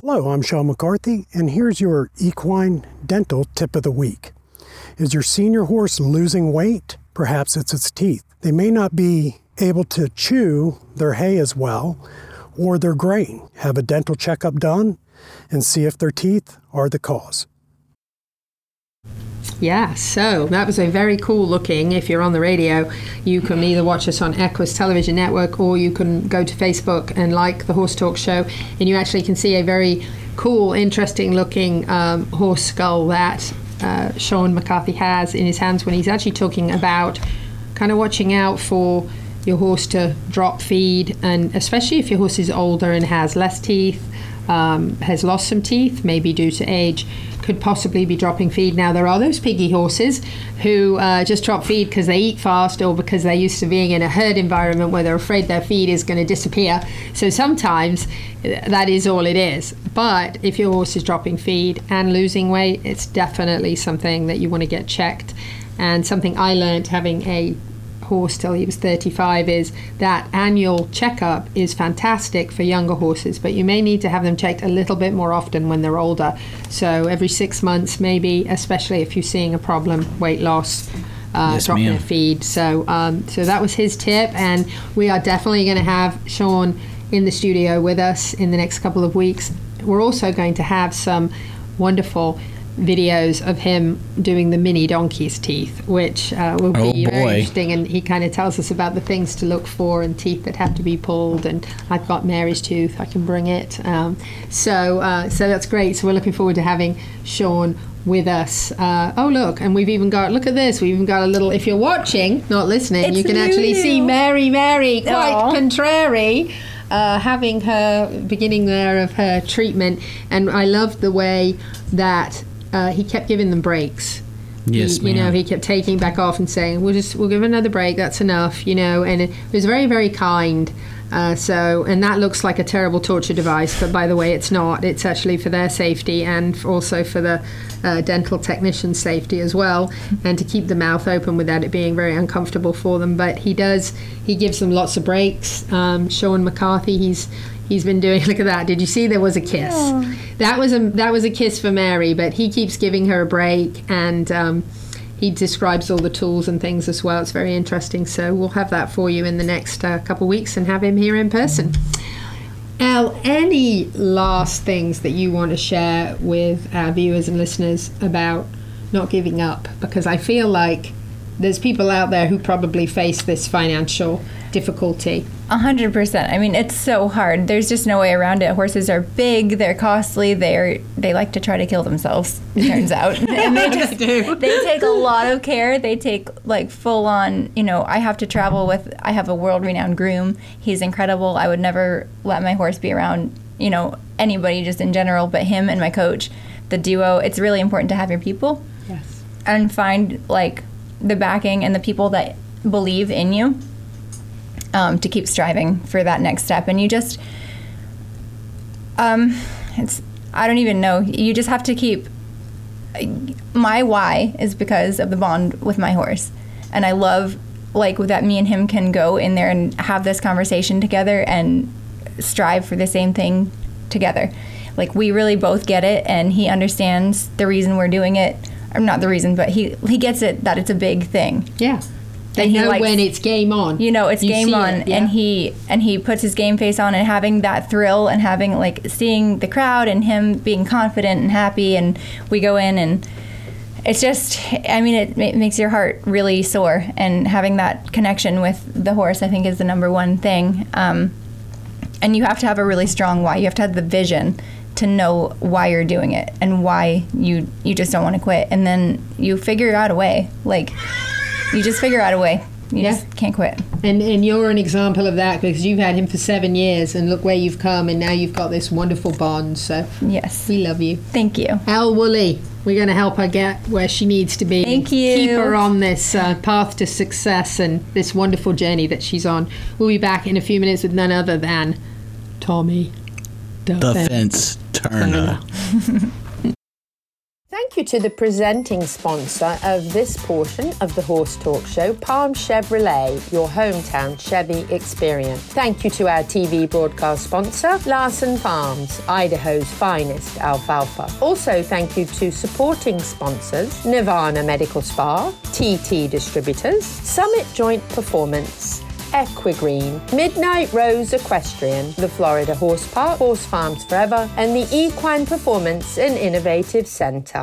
Hello, I'm Sean McCarthy, and here's your Equine Dental Tip of the Week. Is your senior horse losing weight? Perhaps it's its teeth. They may not be able to chew their hay as well, or their grain. Have a dental checkup done and see if their teeth are the cause. Yeah, so that was a very cool looking, if you're on the radio, you can either watch us on Equus Television Network, or you can go to Facebook and like the Horse Talk Show, and you actually can see a very cool, interesting looking um, horse skull that uh, Sean McCarthy has in his hands when he's actually talking about kind of watching out for your horse to drop feed, and especially if your horse is older and has less teeth, um, has lost some teeth, maybe due to age, could possibly be dropping feed. Now, there are those piggy horses who uh, just drop feed because they eat fast or because they're used to being in a herd environment where they're afraid their feed is going to disappear. So sometimes that is all it is. But if your horse is dropping feed and losing weight, it's definitely something that you want to get checked. And something I learned having a horse till he was thirty-five is that annual checkup is fantastic for younger horses, but you may need to have them checked a little bit more often when they're older. So every six months maybe, especially if you're seeing a problem, weight loss, uh, yes, dropping a feed. So, um, so that was his tip, and we are definitely going to have Sean in the studio with us in the next couple of weeks. We're also going to have some wonderful videos of him doing the mini donkey's teeth, which uh, will be oh very interesting, and he kind of tells us about the things to look for and teeth that have to be pulled, and I've got Mary's tooth, I can bring it, um, so uh, so that's great. So we're looking forward to having Sean with us. Uh, oh look, and we've even got, look at this, we've even got a little, if you're watching, not listening, it's you can Lulu. Actually see Mary Mary quite Aww. Contrary Uh, having her beginning there of her treatment, and I loved the way that Uh, he kept giving them breaks. Yes, he, you know, he kept taking back off and saying, "We'll just, we'll give another break. That's enough," you know. And it was very, very kind. Uh, so, and that looks like a terrible torture device, but by the way, it's not. It's actually for their safety and also for the uh, dental technician's safety as well, and to keep the mouth open without it being very uncomfortable for them. But he does. He gives them lots of breaks. Um, Sean McCarthy, he's. He's been doing, look at that. Did you see there was a kiss? Yeah. That was a that was a kiss for Mary, but he keeps giving her a break, and um, he describes all the tools and things as well. It's very interesting. So we'll have that for you in the next uh, couple of weeks and have him here in person. Elle, any last things that you want to share with our viewers and listeners about not giving up? Because I feel like there's people out there who probably face this financial difficulty. A hundred percent. I mean, it's so hard. There's just no way around it. Horses are big. They're costly. They're they like to try to kill themselves. It turns out, and they just do. They take a lot of care. They take like full on. You know, I have to travel with. I have a world renowned groom. He's incredible. I would never let my horse be around, you know, anybody just in general, but him and my coach, the duo. It's really important to have your people. Yes. And find like the backing and the people that believe in you. Um, to keep striving for that next step. And you just, um, it's, I don't even know. You just have to keep, my why is because of the bond with my horse. And I love, like, that me and him can go in there and have this conversation together and strive for the same thing together. Like, we really both get it, and he understands the reason we're doing it. Or not the reason, but he, he gets it that it's a big thing. Yeah. They know likes, when it's game on. You know, it's you game on, it, yeah. and he and he puts his game face on, and having that thrill and having, like, seeing the crowd and him being confident and happy, and we go in, and it's just, I mean, it, it makes your heart really soar, and having that connection with the horse, I think, is the number one thing. Um, and you have to have a really strong why. You have to have the vision to know why you're doing it and why you, you just don't want to quit, and then you figure out a way, like... You just figure out a way. You yeah. just can't quit. And and you're an example of that, because you've had him for seven years, and look where you've come, and now you've got this wonderful bond. So yes, we love you. Thank you. Elle Woolley, we're going to help her get where she needs to be. Thank you. Keep her on this uh, path to success and this wonderful journey that she's on. We'll be back in a few minutes with none other than Tommy the, the Fence, Fence Turner. Turner. Thank you to the presenting sponsor of this portion of the Horse Talk Show, Palm Chevrolet, your hometown Chevy experience. Thank you to our T V broadcast sponsor, Larson Farms, Idaho's finest alfalfa. Also, thank you to supporting sponsors, Nirvana Medical Spa, T T Distributors, Summit Joint Performance, Equigreen, Midnight Rose Equestrian, the Florida Horse Park, Horse Farms Forever, and the Equine Performance and Innovative Center.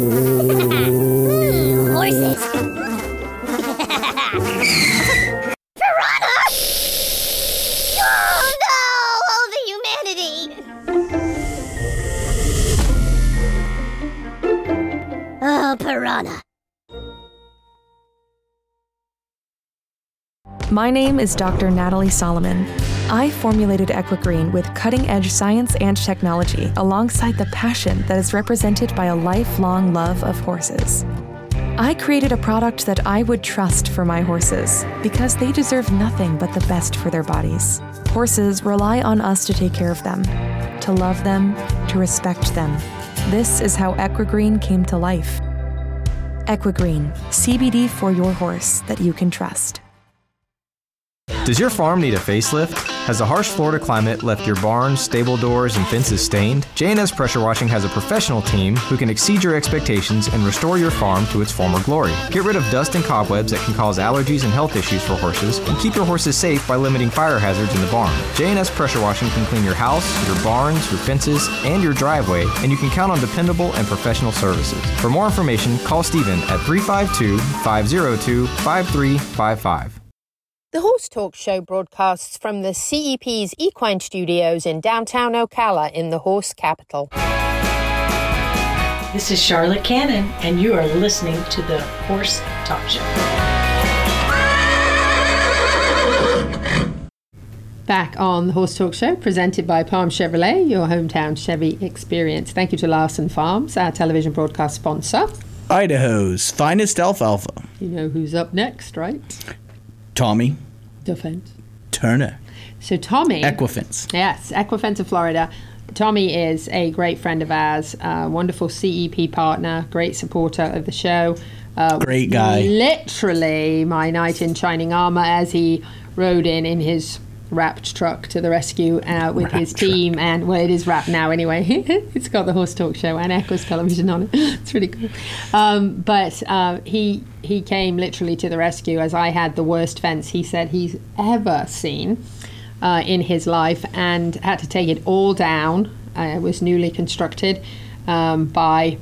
Horses. Piranha! Oh no! All the humanity! Oh, Piranha. My name is Doctor Natalie Solomon. I formulated Equigreen with cutting-edge science and technology alongside the passion that is represented by a lifelong love of horses. I created a product that I would trust for my horses because they deserve nothing but the best for their bodies. Horses rely on us to take care of them, to love them, to respect them. This is how Equigreen came to life. Equigreen, C B D for your horse that you can trust. Does your farm need a facelift? Has the harsh Florida climate left your barns, stable doors, and fences stained? J and S Pressure Washing has a professional team who can exceed your expectations and restore your farm to its former glory. Get rid of dust and cobwebs that can cause allergies and health issues for horses, and keep your horses safe by limiting fire hazards in the barn. J and S Pressure Washing can clean your house, your barns, your fences, and your driveway, and you can count on dependable and professional services. For more information, call Stephen at three five two, five oh two, five three five five. The Horse Talk Show broadcasts from the C E P's Equine Studios in downtown Ocala in the horse capital. This is Charlotte Cannon, and you are listening to the Horse Talk Show. Back on the Horse Talk Show, presented by Palm Chevrolet, your hometown Chevy experience. Thank you to Larson Farms, our television broadcast sponsor. Idaho's finest alfalfa. You know who's up next, right? Tommy Turner. So Tommy. Equifence. Yes, Equifence of Florida. Tommy is a great friend of ours, a wonderful C E P partner, great supporter of the show. Uh, great guy. Literally my knight in shining armor as he rode in in his wrapped truck to the rescue uh, with Wrap his team. Truck. And well, it is wrapped now anyway. It's got the Horse Talk Show and Equus Television on it. It's really cool. Um, but uh, he he came literally to the rescue as I had the worst fence he said he's ever seen uh, in his life, and had to take it all down. Uh, it was newly constructed um, by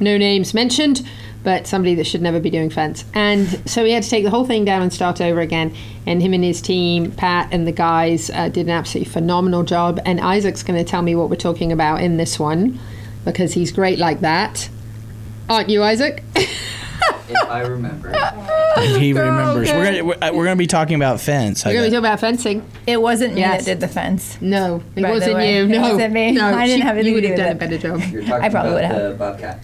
no names mentioned, but somebody that should never be doing fence. And so he had to take the whole thing down and start over again. And him and his team, Pat and the guys, uh, did an absolutely phenomenal job. And Isaac's going to tell me what we're talking about in this one, because he's great like that. Aren't you, Isaac? If I remember. If he remembers. Oh, okay. We're going we're, we're to be talking about fence. We're going to be talking about fencing. It wasn't yes. me that did the fence. No, it wasn't you. No, it wasn't me. No, I didn't she, have anything to do with it. You would have done a better job. You're talking I probably about would have. The Bobcat.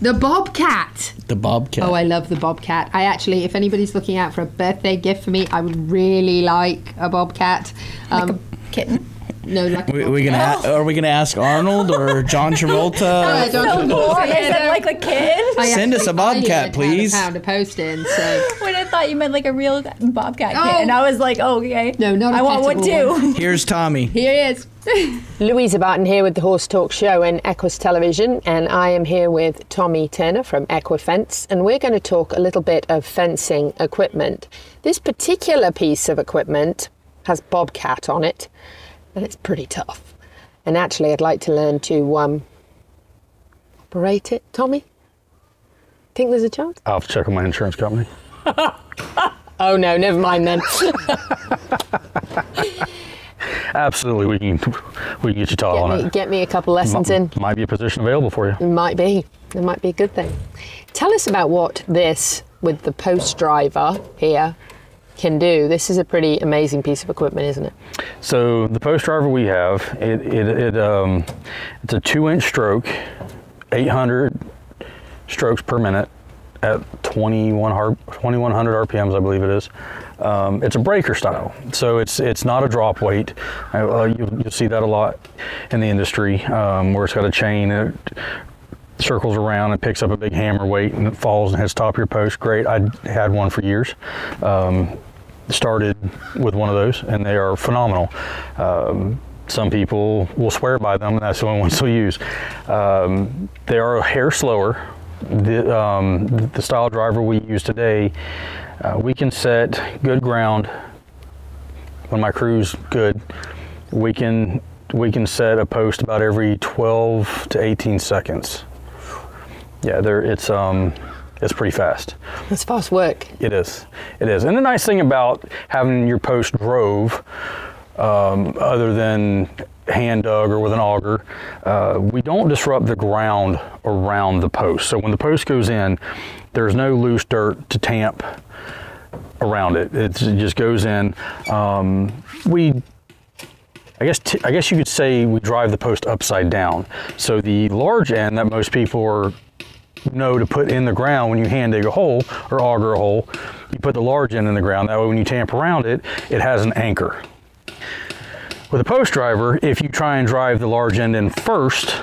The Bobcat. The Bobcat. Oh, I love the Bobcat. I actually, if anybody's looking out for a birthday gift for me, I would really like a Bobcat. Um, like a kitten? No, like we, a we gonna ha- Are we going to ask Arnold or John Travolta? uh, John Travolta. No, I said like a kid. Send us a Bobcat, please. I found a post in. So. When I thought you meant like a real Bobcat oh. kitten, I was like, oh, okay. No, not I a want one too. One. Here's Tommy. Here he is. Louisa Barton here with the Horse Talk Show and Equus Television, and I am here with Tommy Turner from Equifence, and we're going to talk a little bit of fencing equipment. This particular piece of equipment has Bobcat on it, and it's pretty tough. And actually, I'd like to learn to um, operate it. Tommy, think there's a chance? I'll have to check with my insurance company. Oh no, never mind then. Absolutely, we can we can get you taught get on me, it. Get me a couple lessons M- in. Might be a position available for you. It might be. It might be a good thing. Tell us about what this, with the post driver here, can do. This is a pretty amazing piece of equipment, isn't it? So the post driver we have, it it, it um it's a two-inch stroke, eight hundred strokes per minute at twenty-one hard, twenty-one hundred R P Ms, I believe it is. Um, it's a breaker style, so it's it's not a drop weight. Uh, you'll, you'll see that a lot in the industry, um, where it's got a chain that circles around and picks up a big hammer weight and it falls and hits top of your post. Great, I had one for years. Um, started with one of those, and they are phenomenal. Um, some people will swear by them, and that's the only ones they'll use. Um, they are a hair slower. The, um, the style driver we use today, uh, we can set good ground when my crew's good. We can we can set a post about every twelve to eighteen seconds. Yeah, there it's um it's pretty fast. It's fast work. It is. It is. And the nice thing about having your post drove, um, other than hand dug or with an auger, uh, we don't disrupt the ground around the post. So when the post goes in, there's no loose dirt to tamp around it. It's, it just goes in. Um, we, I guess, t- I guess you could say we drive the post upside down. So the large end that most people are, know to put in the ground when you hand dig a hole or auger a hole, you put the large end in the ground. That way, when you tamp around it, it has an anchor. With a post driver, if you try and drive the large end in first,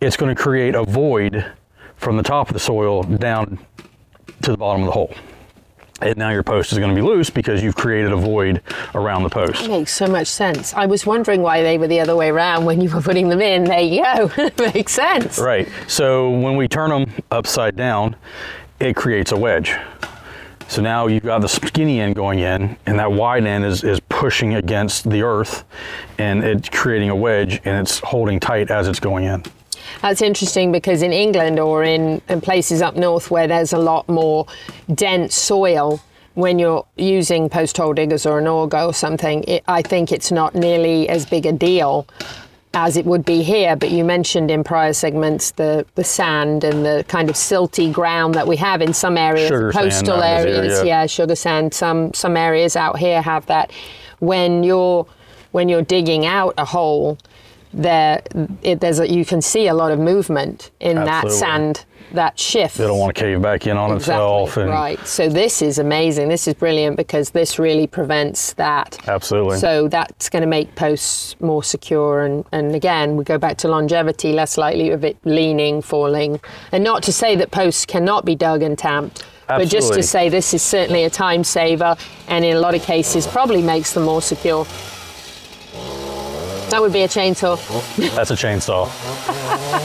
it's going to create a void from the top of the soil down to the bottom of the hole. And now your post is going to be loose because you've created a void around the post. That makes so much sense. I was wondering why they were the other way around when you were putting them in. There you go. It makes sense. Right. So when we turn them upside down, it creates a wedge. So now you've got the skinny end going in, and that wide end is, is pushing against the earth, and it's creating a wedge, and it's holding tight as it's going in. That's interesting, because in England or in, in places up north where there's a lot more dense soil, when you're using post-hole diggers or an auger or something, it, I think it's not nearly as big a deal as it would be here. But you mentioned in prior segments the, the sand and the kind of silty ground that we have in some areas, sugar coastal sand areas, area. yeah, sugar sand. Some some areas out here have that. When you're when you're digging out a hole, there it, there's a, you can see a lot of movement in Absolutely. that sand that shifts. They don't want to cave back in on exactly, itself. And right. So this is amazing. This is brilliant, because this really prevents that. Absolutely. So that's going to make posts more secure. And, and again, we go back to longevity, less likely of it leaning, falling. And not to say that posts cannot be dug and tamped, Absolutely. but just to say this is certainly a time saver, and in a lot of cases probably makes them more secure. That would be a chainsaw. That's a chainsaw.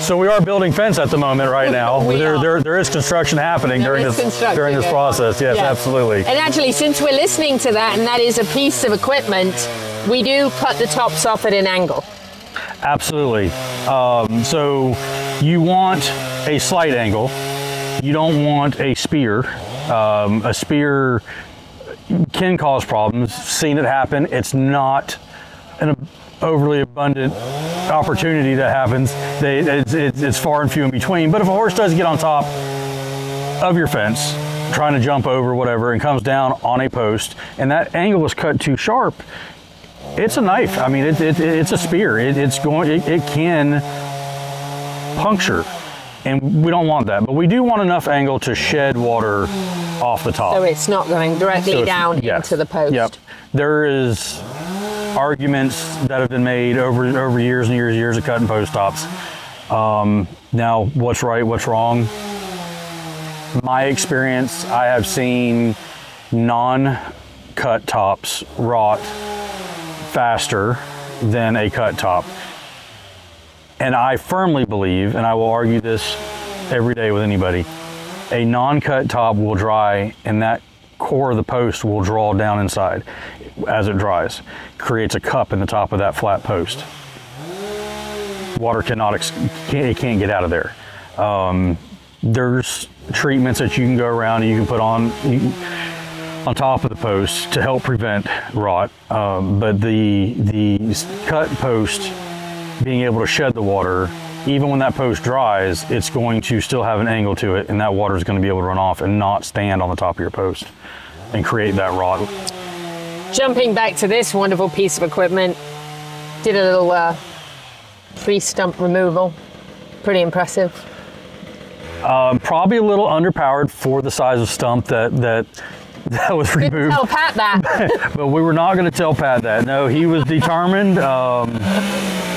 So we are building fence at the moment right now. There, there, there is construction happening there during this construction during this process. Yes, yeah. Absolutely. And actually, since we're listening to that, and that is a piece of equipment, we do cut the tops off at an angle. Absolutely. Um, so you want a slight angle. You don't want a spear. Um, a spear can cause problems. Seen it happen. It's not an overly abundant opportunity that happens. They, it's, it's far and few in between. But if a horse does get on top of your fence, trying to jump over whatever, and comes down on a post, and that angle is cut too sharp, it's a knife. I mean, it, it, it's a spear. It, it's going. It, it can puncture, and we don't want that. But we do want enough angle to shed water off the top. So it's not going directly so down yeah, into the post. Yep. There is arguments that have been made over over years and years and years of cutting post tops. Um, now, what's right, what's wrong? My experience, I have seen non-cut tops rot faster than a cut top. And I firmly believe, and I will argue this every day with anybody, a non-cut top will dry, and that core of the post will draw down inside as it dries. Creates a cup in the top of that flat post. Water cannot, ex- can't, it can't get out of there. Um, there's treatments that you can go around and you can put on you can, on top of the post to help prevent rot. Um, but the the cut post being able to shed the water, even when that post dries, it's going to still have an angle to it, and that water is going to be able to run off and not stand on the top of your post and create that rot. Jumping back to this wonderful piece of equipment, did a little uh, tree stump removal. Pretty impressive. Um, probably a little underpowered for the size of stump that that that was removed. Didn't tell Pat that. But we were not going to tell Pat that. No, he was determined, um,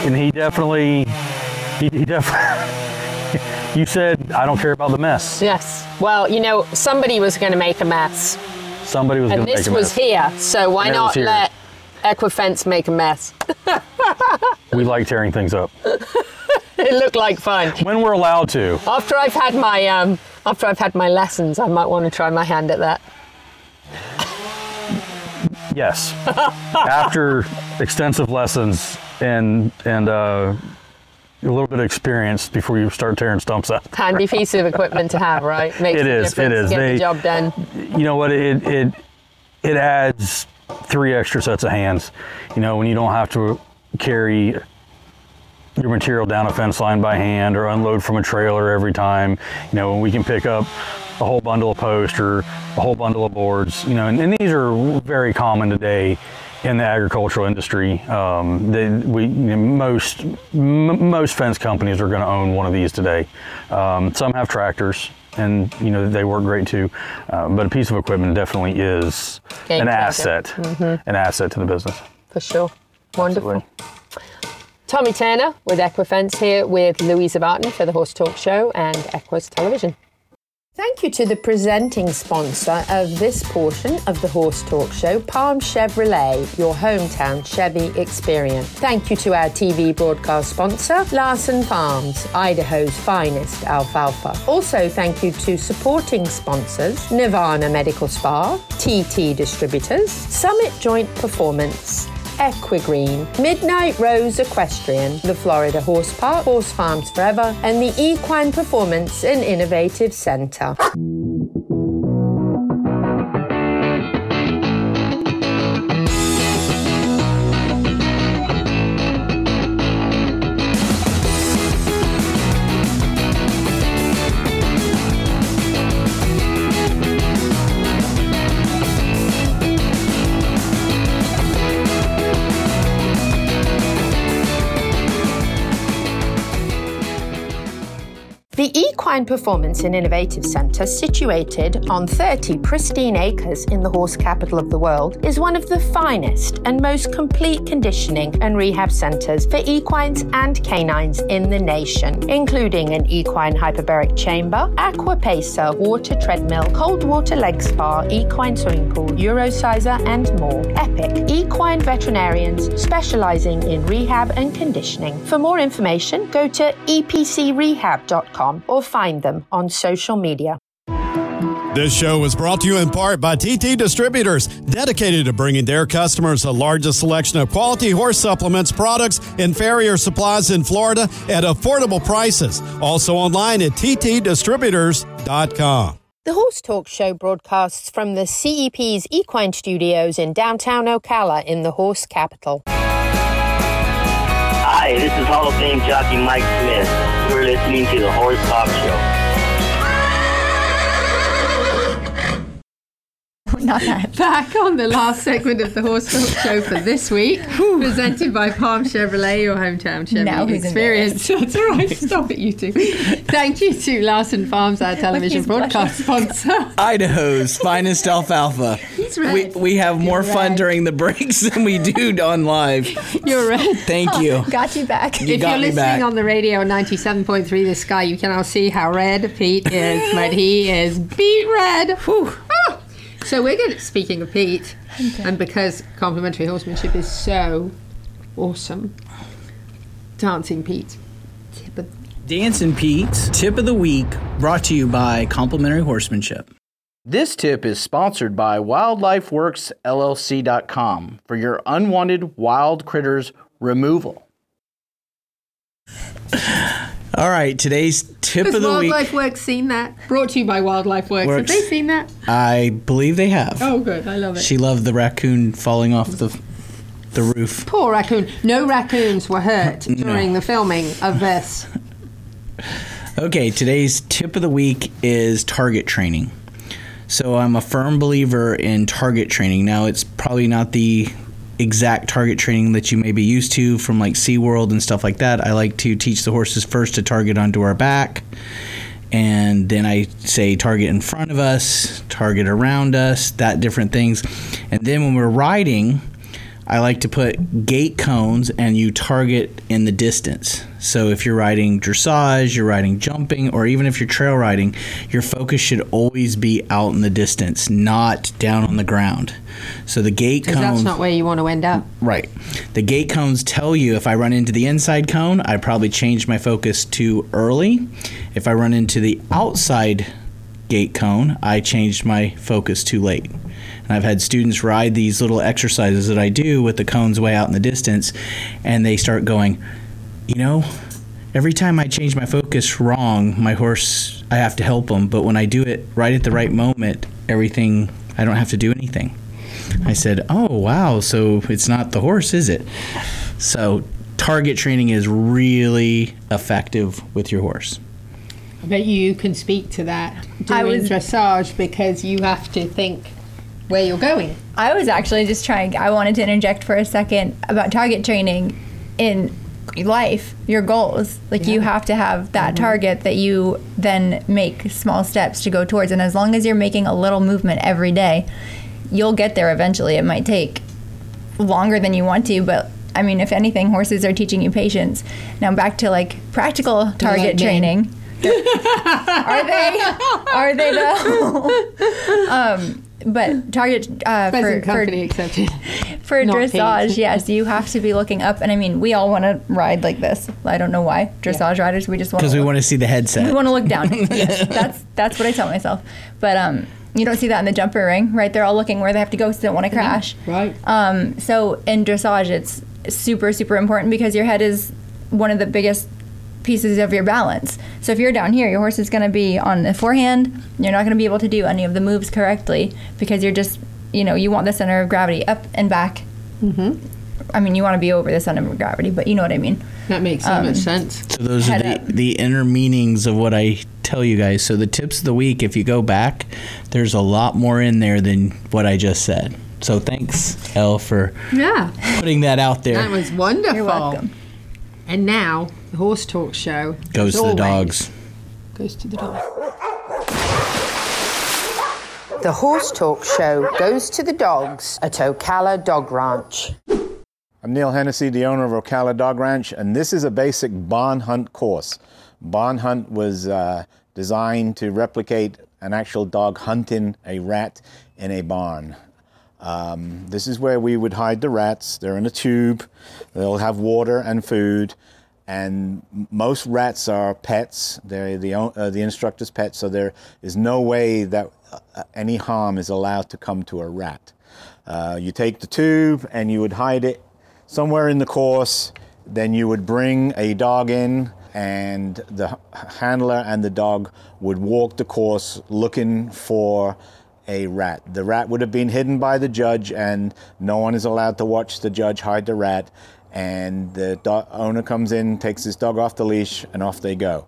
and he definitely, he, he definitely, you said, I don't care about the mess. Yes. Well, you know, somebody was going to make a mess. Somebody was going to make a mess. And this was here, so why not let Equifence make a mess? We like tearing things up. It looked like fun. When we're allowed to. After I've had my um, after I've had my lessons, I might want to try my hand at that. Yes. After extensive lessons and and uh, a little bit of experience before you start tearing stumps up. Handy piece of equipment to have, right? Makes it is. It is. To get they, the job done. You know what? It it it adds three extra sets of hands. You know, when you don't have to carry your material down a fence line by hand or unload from a trailer every time. You know, we can pick up a whole bundle of posts or a whole bundle of boards, you know, and, and these are very common today in the agricultural industry. Um, they, we, you know, most m- most fence companies are going to own one of these today. Um, some have tractors and, you know, they work great too, uh, but a piece of equipment definitely is an asset, mm-hmm. an asset to the business. For sure. Wonderful. Absolutely. Tommy Turner with Equifence here with Louisa Barton for the Horse Talk Show and Equus Television. Thank you to the presenting sponsor of this portion of the Horse Talk Show, Palm Chevrolet, your hometown Chevy experience. Thank you to our T V broadcast sponsor, Larson Farms, Idaho's finest alfalfa. Also, thank you to supporting sponsors, Nirvana Medical Spa, T T Distributors, Summit Joint Performance, Equigreen, Midnight Rose Equestrian, the Florida Horse Park, Horse Farms Forever, and the Equine Performance and Innovative Center. The Equine Performance and Innovative Center, situated on thirty pristine acres in the horse capital of the world, is one of the finest and most complete conditioning and rehab centers for equines and canines in the nation, including an equine hyperbaric chamber, aqua pacer, water treadmill, cold water leg spa, equine swimming pool, eurosizer, and more. Epic equine veterinarians specializing in rehab and conditioning. For more information, go to e p c rehab dot com or find them on social media. This show was brought to you in part by T T Distributors, dedicated to bringing their customers the largest selection of quality horse supplements, products, and farrier supplies in Florida at affordable prices. Also online at t t distributors dot com. The Horse Talk Show broadcasts from the C E P's Equine Studios in downtown Ocala in the horse capital. Hi, this is Hall of Fame jockey Mike Smith. You're listening to the Horse Talk Show. Not that. Back on the last segment of the Horse Talk Show for this week, presented by Palm Chevrolet, your hometown Chevy now experience. That's all right. Stop it, you two. Thank you to Larson Farms, our television broadcast blushing. sponsor. Idaho's finest alfalfa. We, we have You're more red. fun during the breaks than we do on live. You're right. Thank you. Got you back. You if you're listening back. on the radio on ninety-seven point three The Sky, you can now see how red Pete is, but he is beet red. Whew. Oh. So we're good at speaking of Pete, okay. and because complimentary horsemanship is so awesome, Dancing Pete. Tip of Dancing Pete's Tip of the Week, brought to you by Complimentary Horsemanship. This tip is sponsored by wildlife works l l c dot com for your unwanted wild critters removal. All right, today's tip Has of the Wildlife week. Has Wildlife Works seen that? Brought to you by Wildlife Works. Works. Have they seen that? I believe they have. Oh, good. I love it. She loved the raccoon falling off the the roof. Poor raccoon. No raccoons were hurt during no. the filming of this. Okay, today's tip of the week is target training. So I'm a firm believer in target training. Now, it's probably not the exact target training that you may be used to from like SeaWorld and stuff like that. I like to teach the horses first to target onto our back and then I say target in front of us, target around us, that different things. And then when we're riding, I like to put gate cones and you target in the distance. So if you're riding dressage, you're riding jumping, or even if you're trail riding, your focus should always be out in the distance, not down on the ground. So the gate cones... Because that's not where you want to end up. Right. The gate cones tell you if I run into the inside cone, I probably change my focus too early. If I run into the outside gate cone, I changed my focus too late. And I've had students ride these little exercises that I do with the cones way out in the distance, and they start going, you know, every time I change my focus wrong, my horse, I have to help him. But when I do it right at the right moment, everything, I don't have to do anything. I said, oh, wow, so it's not the horse, is it? So target training is really effective with your horse. I bet you can speak to that doing was, dressage, because you have to think where you're going. I was actually just trying, I wanted to interject for a second about target training in life, your goals. Like yeah. you have to have that mm-hmm. target that you then make small steps to go towards. And as long as you're making a little movement every day, you'll get there eventually. It might take longer than you want to, but I mean, if anything, horses are teaching you patience. Now back to like practical target yeah, training. Are they? Are they though? um, but target uh, for, company for, for dressage, yes, you have to be looking up. And I mean, we all want to ride like this. I don't know why. Dressage yeah. riders, we just want to Because we want to see the headset. We want to look down. Yes, that's that's what I tell myself. But um, you don't see that in the jumper ring, right? They're all looking where they have to go so they don't want to crash. Mm-hmm. Right. Um, so in dressage, it's super, super important because your head is one of the biggest pieces of your balance. So if you're down here, your horse is going to be on the forehand. You're not going to be able to do any of the moves correctly because you're just, you know, you want the center of gravity up and back. Mm-hmm. I mean, you want to be over the center of gravity, but you know what I mean. That makes so um, much sense. So those are the, the inner meanings of what I tell you guys. So the tips of the week, if you go back, there's a lot more in there than what I just said. So thanks, Elle, for yeah. putting that out there. That was wonderful. You're welcome. And now the Horse Talk Show goes to the dogs. Goes to the dogs. The Horse Talk Show goes to the dogs at Ocala Dog Ranch. I'm Neil Hennessy, the owner of Ocala Dog Ranch, and this is a basic barn hunt course. Barn hunt was uh, designed to replicate an actual dog hunting a rat in a barn. Um, this is where we would hide the rats. They're in a tube. They'll have water and food. And most rats are pets. They're the, uh, the instructor's pets, so there is no way that any harm is allowed to come to a rat. Uh, you take the tube and you would hide it somewhere in the course. Then you would bring a dog in, and the handler and the dog would walk the course looking for a rat. The rat would have been hidden by the judge, and no one is allowed to watch the judge hide the rat. And the dog owner comes in, takes his dog off the leash, and off they go.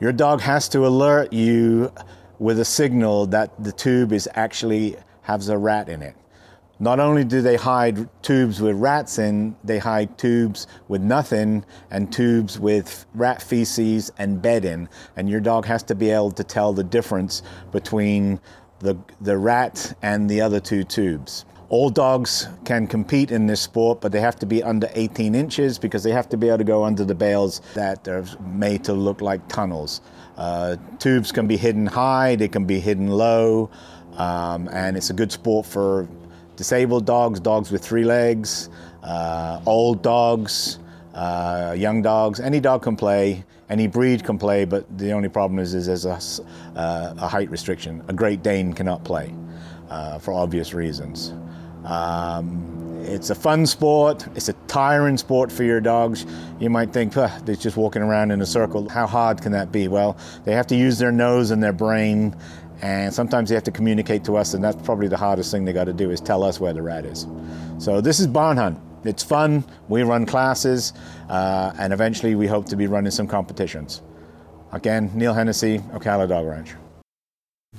Your dog has to alert you with a signal that the tube is actually has a rat in it. Not only do they hide tubes with rats in, they hide tubes with nothing and tubes with rat feces and bedding. And your dog has to be able to tell the difference between the the rat and the other two tubes. All dogs can compete in this sport, but they have to be under eighteen inches because they have to be able to go under the bales that are made to look like tunnels. Uh, tubes can be hidden high, they can be hidden low, um, and it's a good sport for disabled dogs, dogs with three legs, uh, old dogs, uh, young dogs. Any dog can play, any breed can play, but the only problem is, is there's a, uh, a height restriction. A Great Dane cannot play uh, for obvious reasons. Um, it's a fun sport. It's a tiring sport for your dogs. You might think, ah, they're just walking around in a circle. How hard can that be? Well, they have to use their nose and their brain, and sometimes they have to communicate to us, and that's probably the hardest thing they got to do is tell us where the rat is. So this is barn hunt. It's fun. We run classes, uh, and eventually we hope to be running some competitions. Again, Neil Hennessy, Ocala Dog Ranch.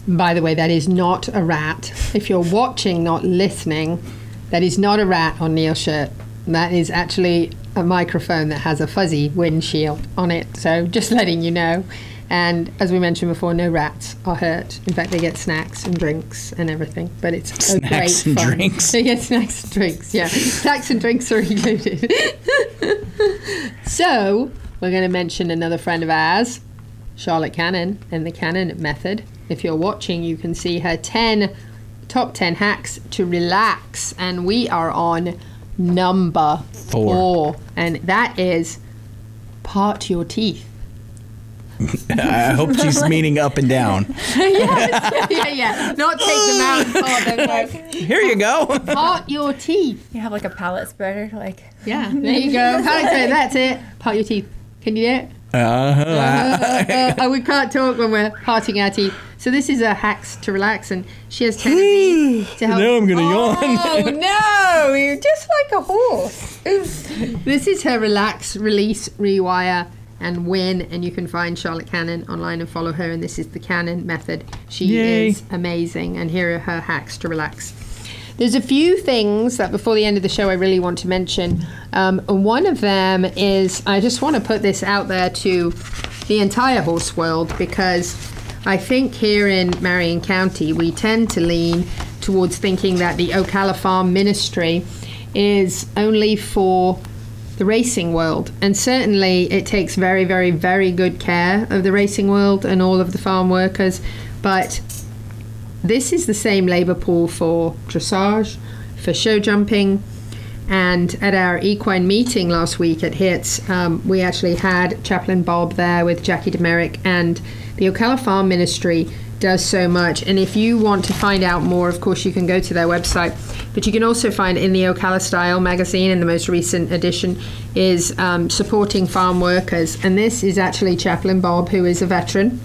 By the way, that is not a rat. If you're watching, not listening, that is not a rat on Neil's shirt. That is actually a microphone that has a fuzzy windshield on it. So just letting you know. And as we mentioned before, no rats are hurt. In fact, they get snacks and drinks and everything. But it's a snacks great Snacks and fun. drinks. They get snacks and drinks, yeah. Snacks and drinks are included. So we're going to mention another friend of ours, Charlotte Cannon, and the Cannon Method. If you're watching, you can see her ten top ten hacks to relax. And we are on number four. four. And that is part your teeth. I hope she's meaning up and down. yes, yeah, yeah. Not take them out and part them. Like, here you go. Part your teeth. You have like a palate spreader. like. Yeah, there you go. Palate spreader, that's it. Part your teeth. Can you do it? Uh-huh. Uh-huh. Uh, uh, we can't talk when we're parting our teeth. So this is a hacks to relax, and she has ten of these to help. Now I'm going to oh, yawn. Oh, no. You're just like a horse. Oops. This is her relax, release, rewire, and win. And you can find Charlotte Cannon online and follow her. And this is the Cannon Method. She Yay. is amazing. And here are her hacks to relax. There's a few things that before the end of the show I really want to mention. Um, and one of them is I just want to put this out there to the entire horse world, because I think here in Marion County we tend to lean towards thinking that the Ocala Farm Ministry is only for the racing world, and certainly it takes very very very good care of the racing world and all of the farm workers, but this is the same labor pool for dressage, for show jumping. And at our equine meeting last week at HITS, um, we actually had Chaplain Bob there with Jackie Demerick, and the Ocala Farm Ministry does so much. And if you want to find out more, of course you can go to their website, but you can also find in the Ocala Style magazine, and the most recent edition is um, supporting farm workers, and this is actually Chaplain Bob, who is a veteran.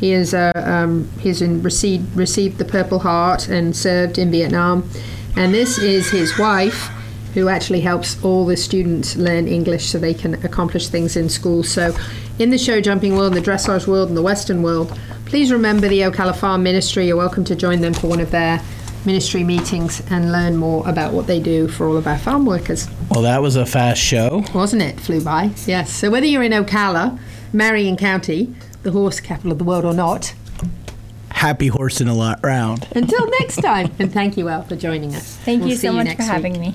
He is a um, he's in, received received the Purple Heart and served in Vietnam, and this is his wife, who actually helps all the students learn English so they can accomplish things in school. So in the show jumping world, the dressage world, and the Western world, please remember the Ocala Farm Ministry. You're welcome to join them for one of their ministry meetings and learn more about what they do for all of our farm workers. Well, that was a fast show. Wasn't it? Flew by. Yes. So whether you're in Ocala, Marion County, the horse capital of the world, or not, happy horsing a lot round. Until next time. And thank you, Elle, for joining us. Thank we'll you so you much for week. having me.